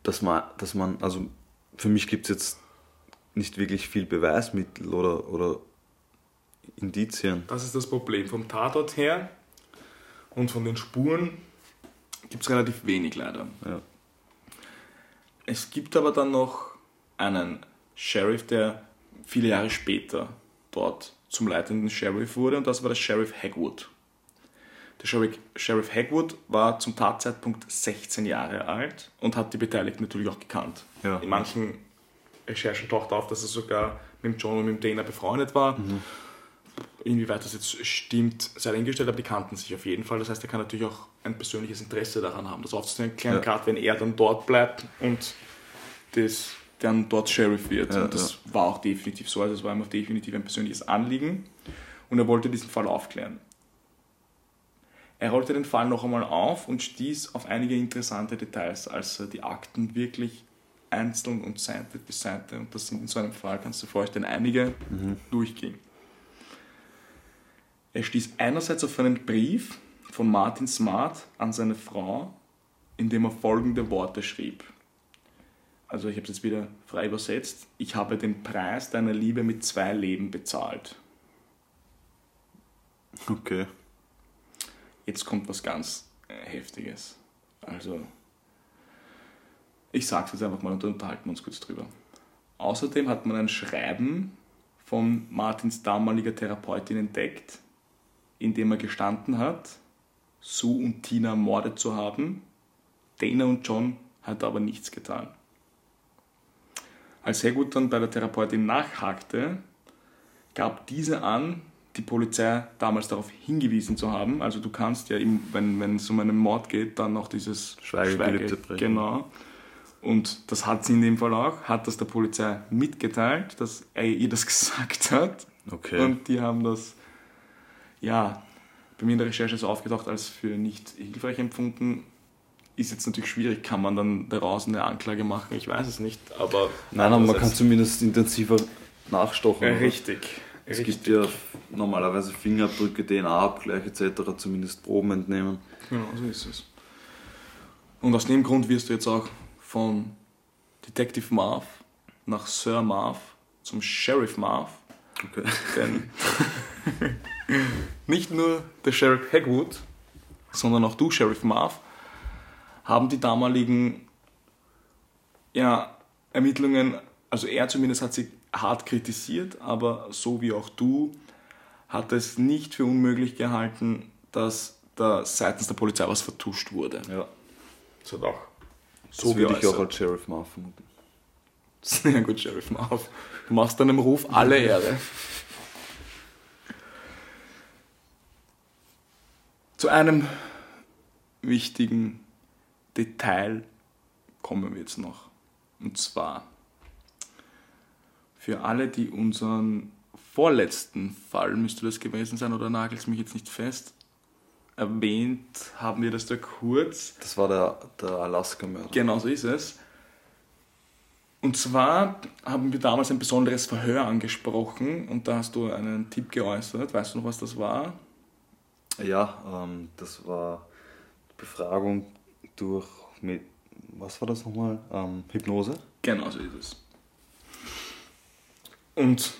dass man, also für mich gibt es jetzt nicht wirklich viel Beweismittel oder Indizien. Das ist das Problem. Vom Tatort her und von den Spuren gibt es relativ wenig leider. Ja. Es gibt aber dann noch einen Sheriff, der viele Jahre später dort zum leitenden Sheriff wurde, und das war der Sheriff Hagwood. Der Sheriff Hagwood war zum Tatzeitpunkt 16 Jahre alt und hat die Beteiligten natürlich auch gekannt. Ja. In manchen Recherchen taucht auf, dass er sogar mit dem John und mit dem Dana befreundet war. Mhm. Inwieweit das jetzt stimmt, sei dahingestellt, aber die kannten sich auf jeden Fall. Das heißt, er kann natürlich auch ein persönliches Interesse daran haben, das aufzunehmen. Ja. Gerade wenn er dann dort bleibt und das dann dort Sheriff wird. Ja, und das war auch definitiv so. Also es war ihm auch definitiv ein persönliches Anliegen. Und er wollte diesen Fall aufklären. Er rollte den Fall noch einmal auf und stieß auf einige interessante Details, als er die Akten wirklich einzeln und Seite bis Seite, und das sind in so einem Fall, kannst du dir vorstellen, einige durchging. Er stieß einerseits auf einen Brief von Martin Smart an seine Frau, in dem er folgende Worte schrieb. Also ich habe es jetzt wieder frei übersetzt. Ich habe den Preis deiner Liebe mit 2 Leben bezahlt. Okay. Jetzt kommt was ganz Heftiges. Also, ich sag's jetzt einfach mal und unterhalten wir uns kurz drüber. Außerdem hat man ein Schreiben von Martins damaliger Therapeutin entdeckt, in dem er gestanden hat, Sue und Tina ermordet zu haben. Dana und John hat aber nichts getan. Als Hagwood dann bei der Therapeutin nachhakte, gab diese an, die Polizei damals darauf hingewiesen zu haben. Also du kannst ja, wenn es um einen Mord geht, dann noch dieses Schweigegelübde brechen. Genau. Und das hat sie in dem Fall auch, hat das der Polizei mitgeteilt, dass er ihr das gesagt hat. Okay. Und die haben das, ja, bei mir in der Recherche ist aufgetaucht, als für nicht hilfreich empfunden. Ist jetzt natürlich schwierig, kann man dann daraus eine Anklage machen, ich weiß es nicht, aber... Nein, aber man kann zumindest intensiver nachstochen. Richtig. Es gibt ja normalerweise Fingerabdrücke, DNA-Abgleich etc., zumindest Proben entnehmen. Genau, so ist es. Und aus dem Grund wirst du jetzt auch von Detective Marv nach Sir Marv zum Sheriff Marv. Okay. Denn nicht nur der Sheriff Hagwood, sondern auch du, Sheriff Marv, haben die damaligen Ermittlungen, also er zumindest hat sie hart kritisiert, aber so wie auch du, hat es nicht für unmöglich gehalten, dass da seitens der Polizei was vertuscht wurde. Ja, das hat auch. So würde ich auch als Sheriff Marv vermuten. Sehr gut, Sheriff Marv. Du machst deinem Ruf alle Ehre. Zu einem wichtigen Detail kommen wir jetzt noch. Und zwar für alle, die unseren vorletzten Fall, müsste das gewesen sein, oder nagelt es mich jetzt nicht fest, erwähnt haben wir das da kurz. Das war der Alaska-Mörder. Genau so ist es. Und zwar haben wir damals ein besonderes Verhör angesprochen und da hast du einen Tipp geäußert. Weißt du noch, was das war? Ja, das war Befragung durch, mit, was war das nochmal? Hypnose? Genau, so ist es. Und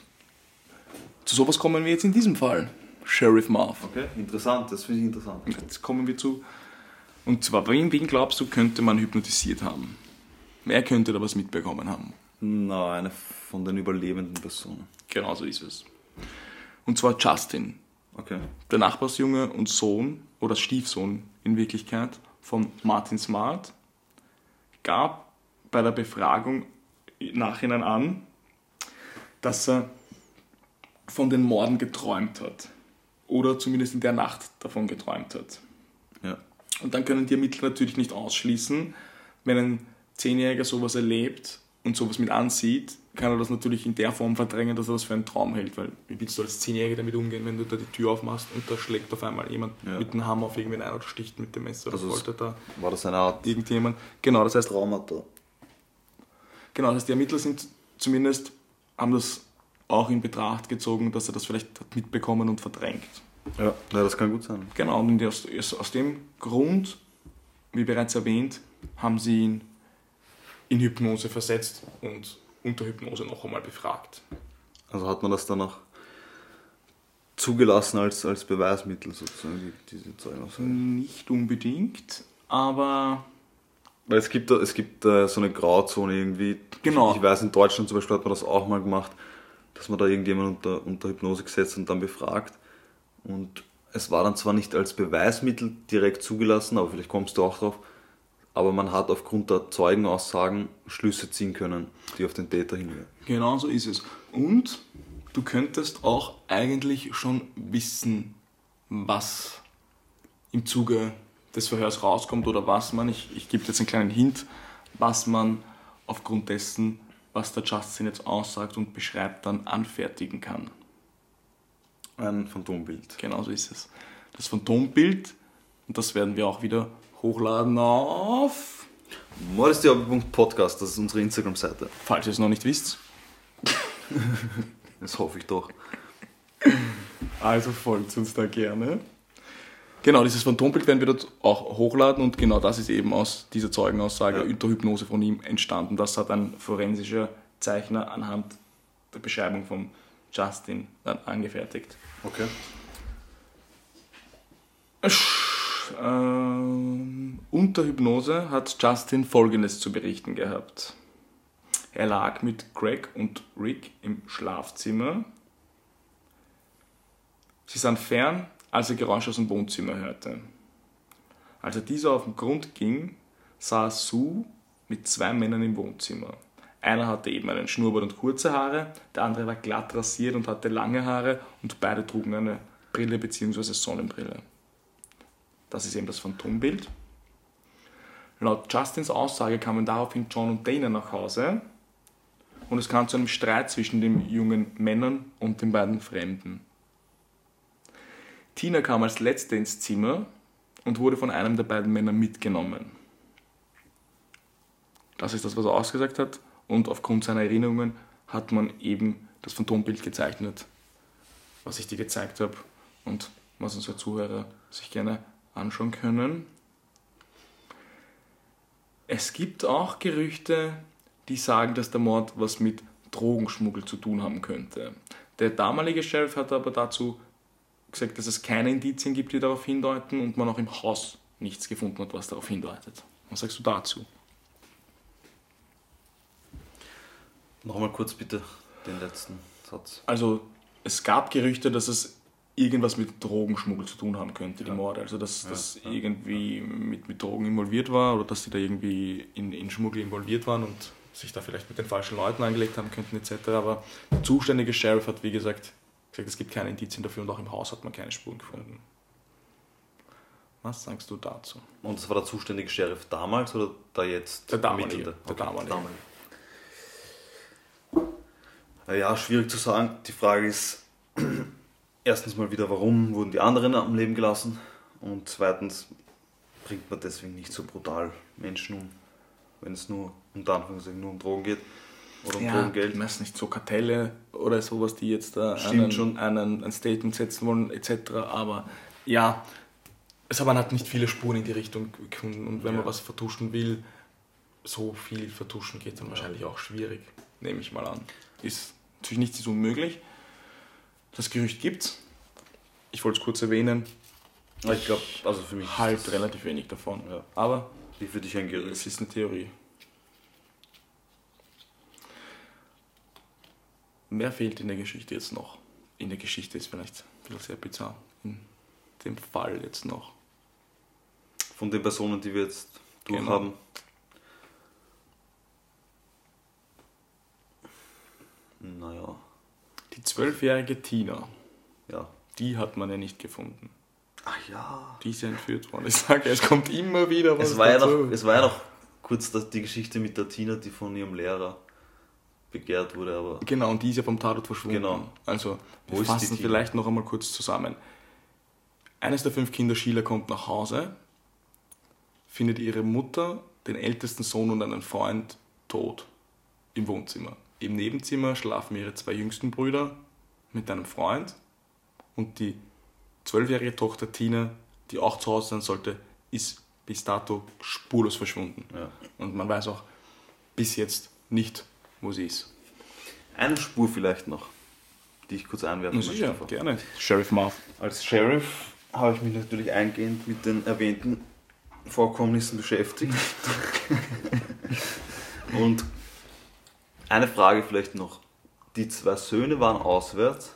zu sowas kommen wir jetzt in diesem Fall, Sheriff Marv. Okay, interessant, das finde ich interessant. Jetzt kommen wir zu, und zwar, wen glaubst du, könnte man hypnotisiert haben? Wer könnte da was mitbekommen haben? Na, eine von den überlebenden Personen. Genau, so ist es. Und zwar Justin. Okay. Der Nachbarsjunge und Sohn, oder Stiefsohn in Wirklichkeit, von Martin Smart, gab bei der Befragung im Nachhinein an, dass er von den Morden geträumt hat. Oder zumindest in der Nacht davon geträumt hat. Ja. Und dann können die Ermittler natürlich nicht ausschließen, wenn ein 10-Jähriger sowas erlebt und sowas mit ansieht, kann er das natürlich in der Form verdrängen, dass er das für einen Traum hält. Weil wie willst du als 10-Jähriger damit umgehen, wenn du da die Tür aufmachst und da schlägt auf einmal jemand mit dem Hammer auf irgendwen ein oder sticht mit dem Messer? Also da war das eine Art irgendjemand? Genau, das heißt Traumata. Genau, das heißt, die Ermittler sind zumindest, haben das auch in Betracht gezogen, dass er das vielleicht hat mitbekommen und verdrängt. Ja, das kann gut sein. Genau, und aus dem Grund, wie bereits erwähnt, haben sie ihn in Hypnose versetzt und unter Hypnose noch einmal befragt. Also hat man das danach zugelassen als Beweismittel sozusagen, diese Zeugenaussagen? Nicht unbedingt, aber... Weil es gibt so eine Grauzone irgendwie. Genau. Ich weiß, in Deutschland zum Beispiel hat man das auch mal gemacht, dass man da irgendjemanden unter Hypnose gesetzt und dann befragt. Und es war dann zwar nicht als Beweismittel direkt zugelassen, aber vielleicht kommst du auch drauf, aber man hat aufgrund der Zeugenaussagen Schlüsse ziehen können, die auf den Täter hinweisen. Genau so ist es. Und du könntest auch eigentlich schon wissen, was im Zuge des Verhörs rauskommt oder was man, ich gebe jetzt einen kleinen Hint, was man aufgrund dessen, was der Justin jetzt aussagt und beschreibt, dann anfertigen kann. Ein Phantombild. Genau so ist es. Das Phantombild, und das werden wir auch wieder hochladen auf mordesdiabel.podcast, das ist unsere Instagram-Seite. Falls ihr es noch nicht wisst. Das hoffe ich doch. Also folgt uns da gerne. Genau, dieses Phantombild werden wir dort auch hochladen und genau das ist eben aus dieser Zeugenaussage unter Hypnose von ihm entstanden. Das hat ein forensischer Zeichner anhand der Beschreibung von Justin dann angefertigt. Okay. Unter Hypnose hat Justin Folgendes zu berichten gehabt. Er lag mit Greg und Rick im Schlafzimmer. Sie sahen fern, als er Geräusche aus dem Wohnzimmer hörte. Als er dieser auf den Grund ging, sah Sue mit zwei Männern im Wohnzimmer. Einer hatte eben einen Schnurrbart und kurze Haare, der andere war glatt rasiert und hatte lange Haare und beide trugen eine Brille bzw. Sonnenbrille. Das ist eben das Phantombild. Laut Justins Aussage kamen daraufhin John und Dana nach Hause und es kam zu einem Streit zwischen den jungen Männern und den beiden Fremden. Tina kam als Letzte ins Zimmer und wurde von einem der beiden Männer mitgenommen. Das ist das, was er ausgesagt hat. Und aufgrund seiner Erinnerungen hat man eben das Phantombild gezeichnet, was ich dir gezeigt habe und was unsere Zuhörer sich gerne anschauen können. Es gibt auch Gerüchte, die sagen, dass der Mord was mit Drogenschmuggel zu tun haben könnte. Der damalige Sheriff hat aber dazu gesagt, dass es keine Indizien gibt, die darauf hindeuten und man auch im Haus nichts gefunden hat, was darauf hindeutet. Was sagst du dazu? Nochmal kurz bitte den letzten Satz. Also es gab Gerüchte, dass es irgendwas mit Drogenschmuggel zu tun haben könnte, die Morde. Also dass das irgendwie mit Drogen involviert war oder dass die da irgendwie in Schmuggel involviert waren und sich da vielleicht mit den falschen Leuten angelegt haben könnten etc. Aber der zuständige Sheriff hat wie gesagt, es gibt keine Indizien dafür und auch im Haus hat man keine Spuren gefunden. Was sagst du dazu? Und das war der zuständige Sheriff damals oder da jetzt? Der damalige. Ja, schwierig zu sagen. Die Frage ist erstens mal wieder, warum wurden die anderen am Leben gelassen? Und zweitens bringt man deswegen nicht so brutal Menschen um, wenn es nur nur um Drogen geht oder um Drogengeld. Ich weiß nicht, so Kartelle oder sowas, die jetzt da ein Statement setzen wollen etc. Aber ja, man hat nicht viele Spuren in die Richtung gefunden und wenn man was vertuschen will, so viel vertuschen geht dann wahrscheinlich auch schwierig, nehme ich mal an. Ist natürlich nichts unmöglich. Das Gerücht gibt's. Ich wollte es kurz erwähnen. Ich glaube, also für mich halt relativ wenig davon. Ja. Aber wie für dich ein Gerücht? Es ist eine Theorie. Mehr fehlt in der Geschichte jetzt noch. In der Geschichte ist vielleicht sehr bizarr. In dem Fall jetzt noch. Von den Personen, die wir jetzt durchhaben. Naja. Die 12-jährige Tina, die hat man ja nicht gefunden. Ach ja. Die ist ja entführt worden. Ich sage, es kommt immer wieder was dazu. Es war ja noch kurz die Geschichte mit der Tina, die von ihrem Lehrer begehrt wurde. Aber genau, und die ist ja vom Tatort verschwunden. Genau. Also wir fassen vielleicht noch einmal kurz zusammen. Eines der 5 Kinder, Sheila, kommt nach Hause, findet ihre Mutter, den ältesten Sohn und einen Freund tot im Wohnzimmer. Im Nebenzimmer schlafen ihre 2 jüngsten Brüder mit einem Freund und die 12-jährige Tochter Tina, die auch zu Hause sein sollte, ist bis dato spurlos verschwunden. Ja. Und man weiß auch bis jetzt nicht, wo sie ist. Eine Spur vielleicht noch, die ich kurz einwerfen möchte. Ja, gerne. Sheriff Marv. Als Sheriff habe ich mich natürlich eingehend mit den erwähnten Vorkommnissen beschäftigt. Und eine Frage vielleicht noch. Die zwei Söhne waren auswärts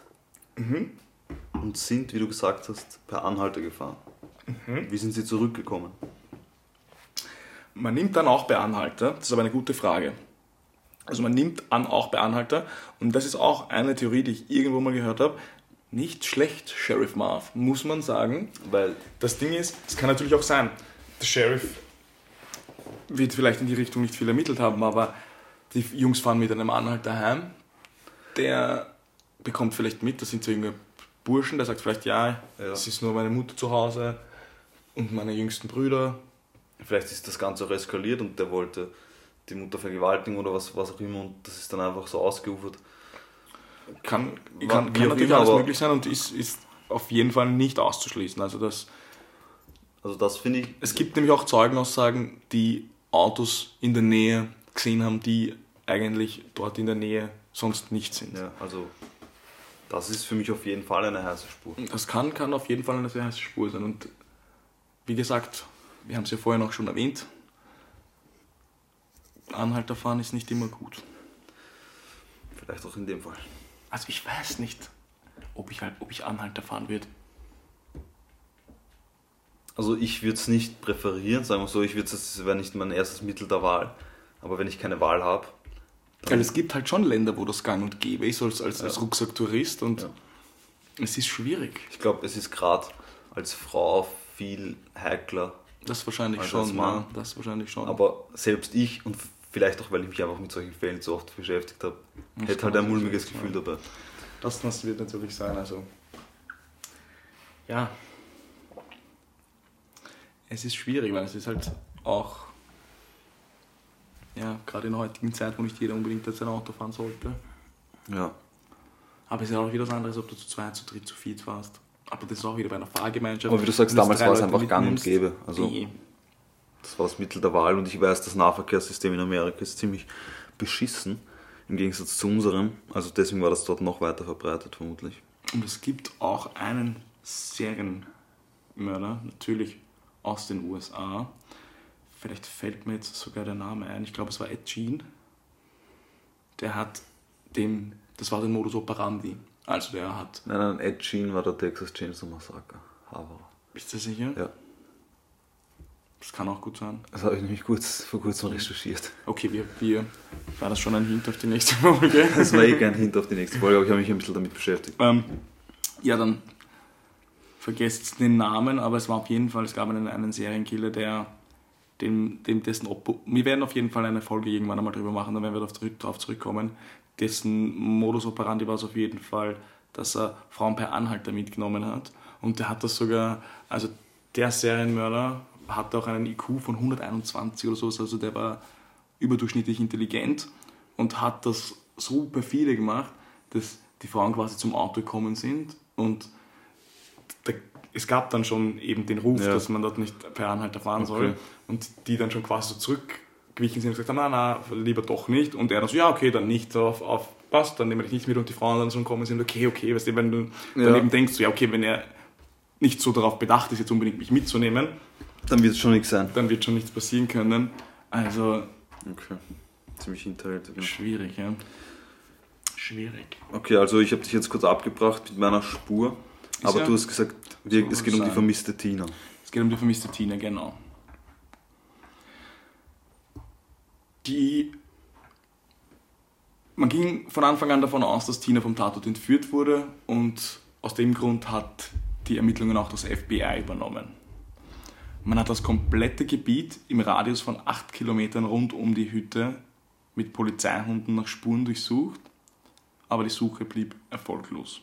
und sind, wie du gesagt hast, per Anhalter gefahren. Mhm. Wie sind sie zurückgekommen? Man nimmt dann auch per Anhalter, das ist aber eine gute Frage. Also man nimmt an auch bei Anhalter, und das ist auch eine Theorie, die ich irgendwo mal gehört habe, nicht schlecht, Sheriff Marv, muss man sagen, weil das Ding ist, es kann natürlich auch sein, der Sheriff wird vielleicht in die Richtung nicht viel ermittelt haben, aber die Jungs fahren mit einem Anhalter heim, der bekommt vielleicht mit, das sind so junge Burschen, der sagt vielleicht, ja, es ist nur meine Mutter zu Hause und meine jüngsten Brüder. Vielleicht ist das Ganze auch eskaliert und der wollte die Mutter vergewaltigen oder was auch immer, und das ist dann einfach so ausgeufert. Kann natürlich alles möglich sein und ist auf jeden Fall nicht auszuschließen. Also das finde ich... Es gibt nämlich auch Zeugenaussagen, die Autos in der Nähe gesehen haben, die eigentlich dort in der Nähe sonst nicht sind. Ja, also das ist für mich auf jeden Fall eine heiße Spur. Das kann auf jeden Fall eine sehr heiße Spur sein. Und wie gesagt, wir haben es ja vorher noch schon erwähnt, Anhalter fahren ist nicht immer gut. Vielleicht auch in dem Fall. Also ich weiß nicht, ob ich Anhalter fahren würde. Also ich würde es nicht präferieren, sagen wir so, es wäre nicht mein erstes Mittel der Wahl. Aber wenn ich keine Wahl habe... Weil es gibt halt schon Länder, wo das gang und gäbe ist, als Rucksacktourist, und es ist schwierig. Ich glaube, es ist gerade als Frau viel heikler. Das wahrscheinlich schon. Aber selbst ich, und vielleicht auch, weil ich mich einfach mit solchen Fällen so oft beschäftigt habe, hätte halt ein mulmiges Gefühl dabei. Das wird natürlich sein, also... Ja. Es ist schwierig, weil es ist halt auch... Ja, gerade in der heutigen Zeit, wo nicht jeder unbedingt jetzt ein Auto fahren sollte. Ja. Aber es ist auch wieder was anderes, ob du zu zweit, zu dritt, zu viert warst. Aber das ist auch wieder bei einer Fahrgemeinschaft. Aber wie du sagst, damals war es einfach gang und gäbe. Also, das war das Mittel der Wahl, und ich weiß, das Nahverkehrssystem in Amerika ist ziemlich beschissen, im Gegensatz zu unserem. Also deswegen war das dort noch weiter verbreitet, vermutlich. Und es gibt auch einen Serienmörder, natürlich aus den USA. Vielleicht fällt mir jetzt sogar der Name ein. Ich glaube, es war Ed Gein. Der hat das war der Modus operandi. Also der hat... Nein, Ed Gein war der Texas Chainsaw Massacre. Harvard. Bist du sicher? Ja. Das kann auch gut sein. Das habe ich nämlich vor kurzem recherchiert. Okay, war das schon ein Hint auf die nächste Folge? Das war kein Hint auf die nächste Folge, aber ich habe mich ein bisschen damit beschäftigt. Dann vergesst den Namen, aber es war auf jeden Fall, es gab einen Serienkiller, der dessen Opfer... Wir werden auf jeden Fall eine Folge irgendwann einmal drüber machen, dann werden wir darauf zurückkommen. Dessen Modus operandi war es auf jeden Fall, dass er Frauen per Anhalter mitgenommen hat. Und der hat das sogar, also der Serienmörder hatte auch einen IQ von 121 oder so, also der war überdurchschnittlich intelligent und hat das so perfide gemacht, dass die Frauen quasi zum Auto gekommen sind, und es gab dann schon eben den Ruf, dass man dort nicht per Anhalter fahren soll, und die dann schon quasi so zurückgewichen sind und gesagt haben, na, lieber doch nicht, und er dann so, ja okay, dann nicht, auf passt, dann nehme ich nicht mit, und die Frauen dann so kommen sind, okay, weißt du, wenn du daneben denkst, so, ja okay, wenn er nicht so darauf bedacht ist, jetzt unbedingt mich mitzunehmen, dann wird es schon nichts sein. Dann wird schon nichts passieren können, also... Okay, ziemlich hinterhältig. Schwierig, ja. Schwierig. Okay, also ich habe dich jetzt kurz abgebracht mit meiner Spur. Aber du hast gesagt, es geht um die vermisste Tina. Es geht um die vermisste Tina, genau. Man ging von Anfang an davon aus, dass Tina vom Tatort entführt wurde, und aus dem Grund hat die Ermittlungen auch das FBI übernommen. Man hat das komplette Gebiet im Radius von 8 Kilometern rund um die Hütte mit Polizeihunden nach Spuren durchsucht, aber die Suche blieb erfolglos.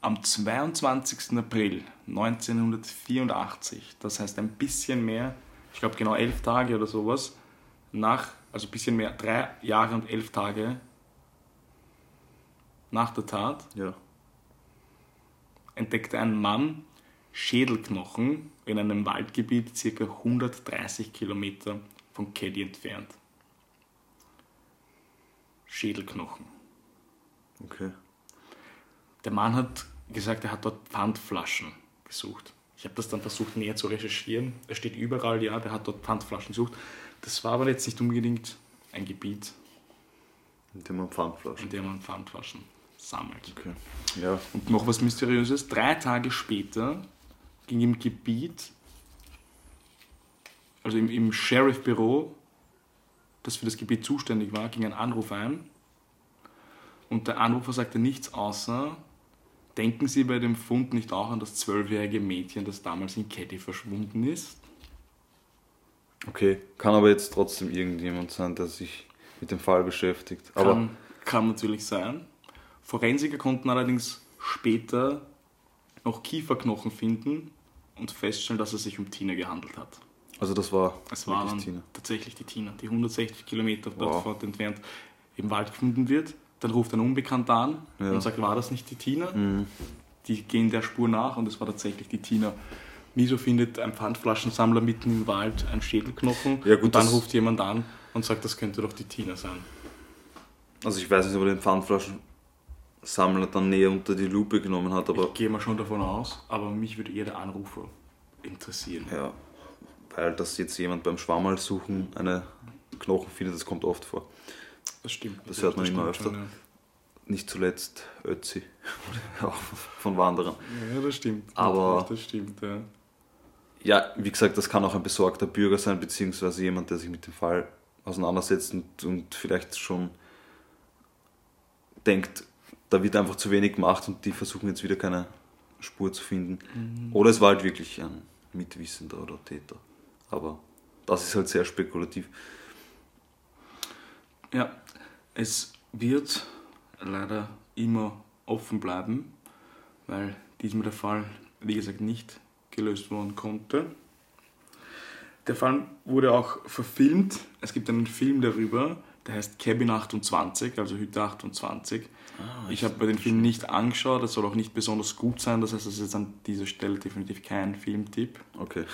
Am 22. April 1984, das heißt ein bisschen mehr, ich glaube genau 11 Tage oder sowas, 3 Jahre und 11 Tage nach der Tat, entdeckte ein Mann Schädelknochen in einem Waldgebiet ca. 130 Kilometer von Keddie entfernt. Schädelknochen. Okay. Der Mann hat gesagt, er hat dort Pfandflaschen gesucht. Ich habe das dann versucht näher zu recherchieren. Es steht überall, ja, der hat dort Pfandflaschen gesucht. Das war aber jetzt nicht unbedingt ein Gebiet, in dem man Pfandflaschen sammelt. Okay. Ja. Und noch was Mysteriöses. 3 Tage später ging im Gebiet, also im Sheriff-Büro, das für das Gebiet zuständig war, ging ein Anruf ein. Und der Anrufer sagte nichts außer, denken Sie bei dem Fund nicht auch an das 12-jährige Mädchen, das damals in Keddie verschwunden ist? Okay, kann aber jetzt trotzdem irgendjemand sein, der sich mit dem Fall beschäftigt. Aber kann natürlich sein. Forensiker konnten allerdings später noch Kieferknochen finden und feststellen, dass es sich um Tina gehandelt hat. Also es war dann Tina. Tatsächlich die Tina, die 160 Kilometer dort fort entfernt im Wald gefunden wird. Dann ruft ein Unbekannter an und sagt, war das nicht die Tina? Mhm. Die gehen der Spur nach und es war tatsächlich die Tina. Wieso findet ein Pfandflaschensammler mitten im Wald einen Schädelknochen? Ja, gut, und dann ruft jemand an und sagt, das könnte doch die Tina sein. Also ich weiß nicht, ob er den Pfandflaschensammler dann näher unter die Lupe genommen hat, aber... Ich gehe mal schon davon aus, aber mich würde eher der Anrufer interessieren. Ja, weil das jetzt jemand beim Schwammerl suchen eine Knochen findet, das kommt oft vor. Das stimmt. Das hört man immer öfter. Schon, ja. Nicht zuletzt Ötzi von Wanderern. Ja, das stimmt. Aber das stimmt, ja. Ja, wie gesagt, das kann auch ein besorgter Bürger sein, beziehungsweise jemand, der sich mit dem Fall auseinandersetzt und vielleicht schon denkt, da wird einfach zu wenig gemacht und die versuchen jetzt wieder keine Spur zu finden. Mhm. Oder es war halt wirklich ein Mitwissender oder Täter. Aber das ist halt sehr spekulativ. Ja, es wird leider immer offen bleiben, weil diesmal der Fall, wie gesagt, nicht gelöst worden konnte. Der Fall wurde auch verfilmt. Es gibt einen Film darüber, der heißt Cabin 28, also Hütte 28. Ich habe mir den Film nicht angeschaut, das soll auch nicht besonders gut sein, das heißt, es ist jetzt an dieser Stelle definitiv kein Filmtipp. Okay.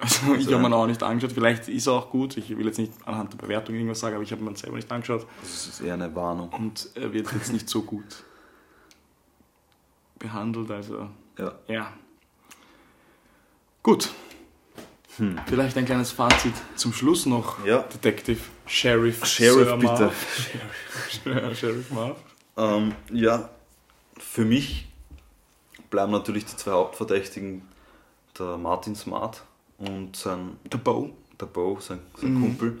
Also ich habe mir auch nicht angeschaut, vielleicht ist er auch gut, ich will jetzt nicht anhand der Bewertung irgendwas sagen, aber ich habe mir selber nicht angeschaut. Das ist eher eine Warnung. Und er wird jetzt nicht so gut behandelt, also ja. Gut, vielleicht ein kleines Fazit zum Schluss noch, Detective Sheriff bitte. Sheriff Marv. Ja, für mich bleiben natürlich die 2 Hauptverdächtigen, der Martin Smart und der Bo, sein Kumpel,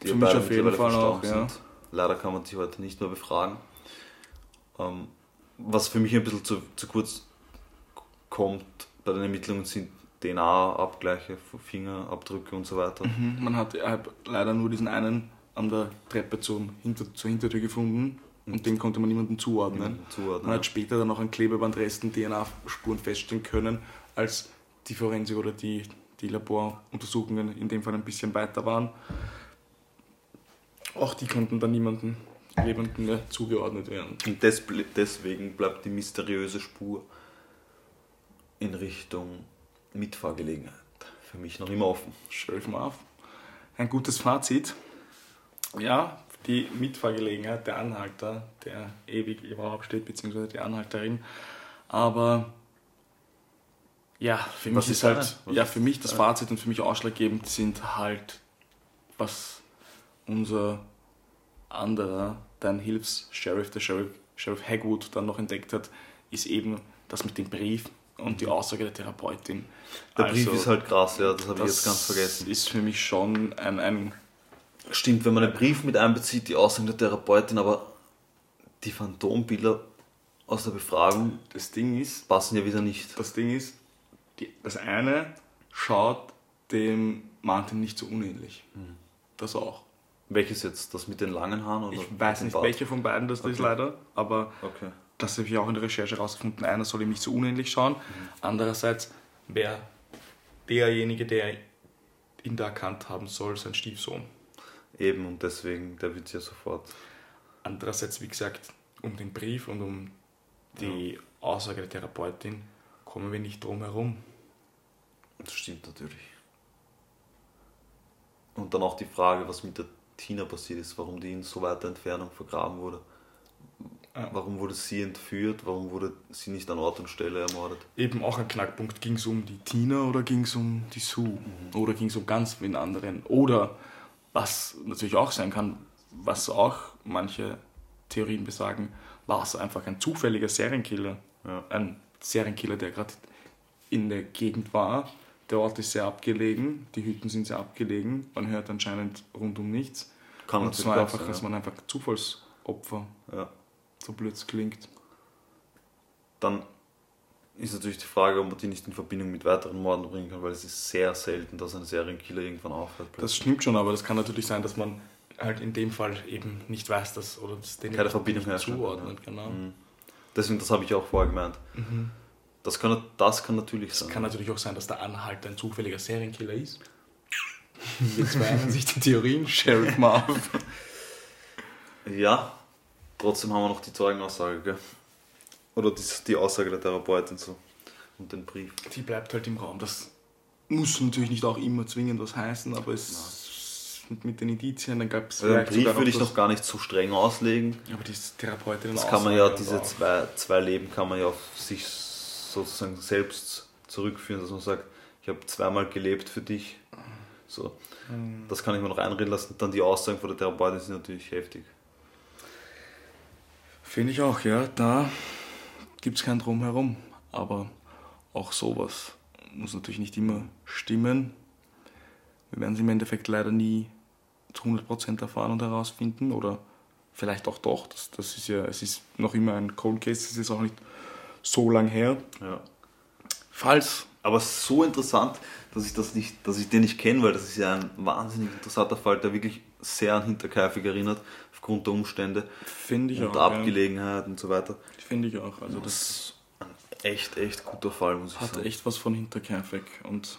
die für mich auf jeden Fall auch, sind. Leider kann man sich heute nicht mehr befragen. Was für mich ein bisschen zu kurz kommt bei den Ermittlungen sind DNA-Abgleiche, Fingerabdrücke und so weiter. Mhm. Man hat leider nur diesen einen an der Treppe zur Hintertür gefunden. Und den konnte man niemandem zuordnen. Man hat später dann noch an Klebebandresten DNA-Spuren feststellen können, als die Forensik oder die Laboruntersuchungen in dem Fall ein bisschen weiter waren. Auch die konnten dann niemandem Lebenden mehr zugeordnet werden. Und deswegen bleibt die mysteriöse Spur in Richtung Mitfahrgelegenheit für mich noch immer offen. Sheriff Marv. Ein gutes Fazit. Ja, die Mitfahrgelegenheit, der Anhalter, der ewig überhaupt steht, beziehungsweise die Anhalterin. Aber ja, für mich ist halt, für mich das Fazit und für mich ausschlaggebend sind halt, was unser anderer, dein Hilfs-Sheriff, der Sheriff Hagwood, dann noch entdeckt hat, ist eben das mit dem Brief und die Aussage der Therapeutin. Der Brief ist halt krass, ja, das habe ich jetzt ganz vergessen. Das ist für mich schon ein Stimmt, wenn man einen Brief mit einbezieht, die Aussage der Therapeutin, aber die Phantombilder aus der Befragung passen ja wieder nicht. Das Ding ist, das eine schaut dem Martin nicht so unähnlich. Mhm. Das auch. Welches jetzt? Das mit den langen Haaren? Oder ich weiß nicht, welche von beiden das ist leider, aber das habe ich auch in der Recherche rausgefunden. Einer soll ihm nicht so unähnlich schauen. Mhm. Andererseits wäre derjenige, der ihn da erkannt haben soll, sein Stiefsohn. Eben, und deswegen, der wird es ja sofort. Andererseits, wie gesagt, um den Brief und um die Aussage der Therapeutin kommen wir nicht drum herum. Das stimmt natürlich. Und dann auch die Frage, was mit der Tina passiert ist, warum die in so weiter Entfernung vergraben wurde. Warum wurde sie entführt? Warum wurde sie nicht an Ort und Stelle ermordet? Eben auch ein Knackpunkt. Ging es um die Tina oder ging es um die Sue? Mhm. Oder ging es um ganz wen anderen? Oder, was natürlich auch sein kann, was auch manche Theorien besagen, war es einfach ein zufälliger Serienkiller. Ja. Ein Serienkiller, der gerade in der Gegend war. Der Ort ist sehr abgelegen, die Hütten sind sehr abgelegen, man hört anscheinend rundum nichts. Kann man zwar einfach, dass man einfach Zufallsopfer, ja, so blöd klingt. Dann ist natürlich die Frage, ob man die nicht in Verbindung mit weiteren Morden bringen kann, weil es ist sehr selten, dass ein Serienkiller irgendwann aufhört. Das stimmt schon, aber das kann natürlich sein, dass man halt in dem Fall eben nicht weiß, dass oder dass den keine Verbindung nicht zuordnet. Ja. Genau. Mhm. Deswegen, das habe ich auch vorher gemeint. Mhm. Das kann natürlich sein. Es kann natürlich auch sein, dass der Anhalter ein zufälliger Serienkiller ist. Jetzt weinen sich die Theorien, Sheriff Marv. Ja, trotzdem haben wir noch die Zeugenaussage, gell? Oder die Aussage der Therapeutin so. Und den Brief. Die bleibt halt im Raum. Das muss natürlich nicht auch immer zwingend was heißen, aber es mit den Indizien, dann gab es. Den Brief würde ich noch gar nicht so streng auslegen. Aber die Therapeutin. Das kann man ja, diese zwei Leben kann man ja auf sich sozusagen selbst zurückführen, dass man sagt, ich habe zweimal gelebt für dich. So. Das kann ich mir noch einreden lassen. Dann die Aussagen von der Therapeutin sind natürlich heftig. Finde ich auch, ja. Da gibt es kein Drumherum. Aber auch sowas muss natürlich nicht immer stimmen. Wir werden es im Endeffekt leider nie zu 100% erfahren und herausfinden. Oder vielleicht auch doch. Das ist ja, es ist noch immer ein Cold Case, es ist auch nicht so lang her. Ja. Falls. Aber so interessant, dass ich den nicht kenne, weil das ist ja ein wahnsinnig interessanter Fall, der wirklich sehr an Hinterkaifeck erinnert, aufgrund der Umstände. Finde ich und auch. Und der Abgelegenheit, ja, und so weiter. Finde ich auch. Also das ist ein echt guter Fall, muss ich sagen. Hat echt was von Hinterkaifeck. Und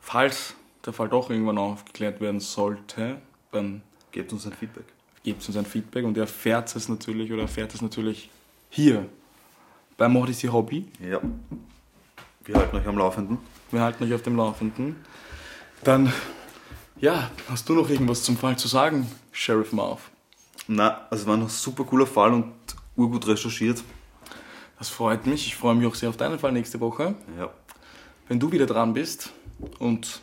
falls der Fall doch irgendwann aufgeklärt werden sollte, dann gebt uns ein Feedback. Gebt uns ein Feedback und erfährt es natürlich hier. Bei Mord ist Ihr Hobby. Ja. Wir halten euch am Laufenden. Wir halten euch auf dem Laufenden. Dann, ja, hast du noch irgendwas zum Fall zu sagen, Sheriff Marv? Na, es war ein super cooler Fall und urgut recherchiert. Das freut mich. Ich freue mich auch sehr auf deinen Fall nächste Woche. Ja. Wenn du wieder dran bist. Und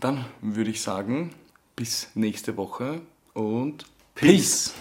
dann würde ich sagen, bis nächste Woche und Peace.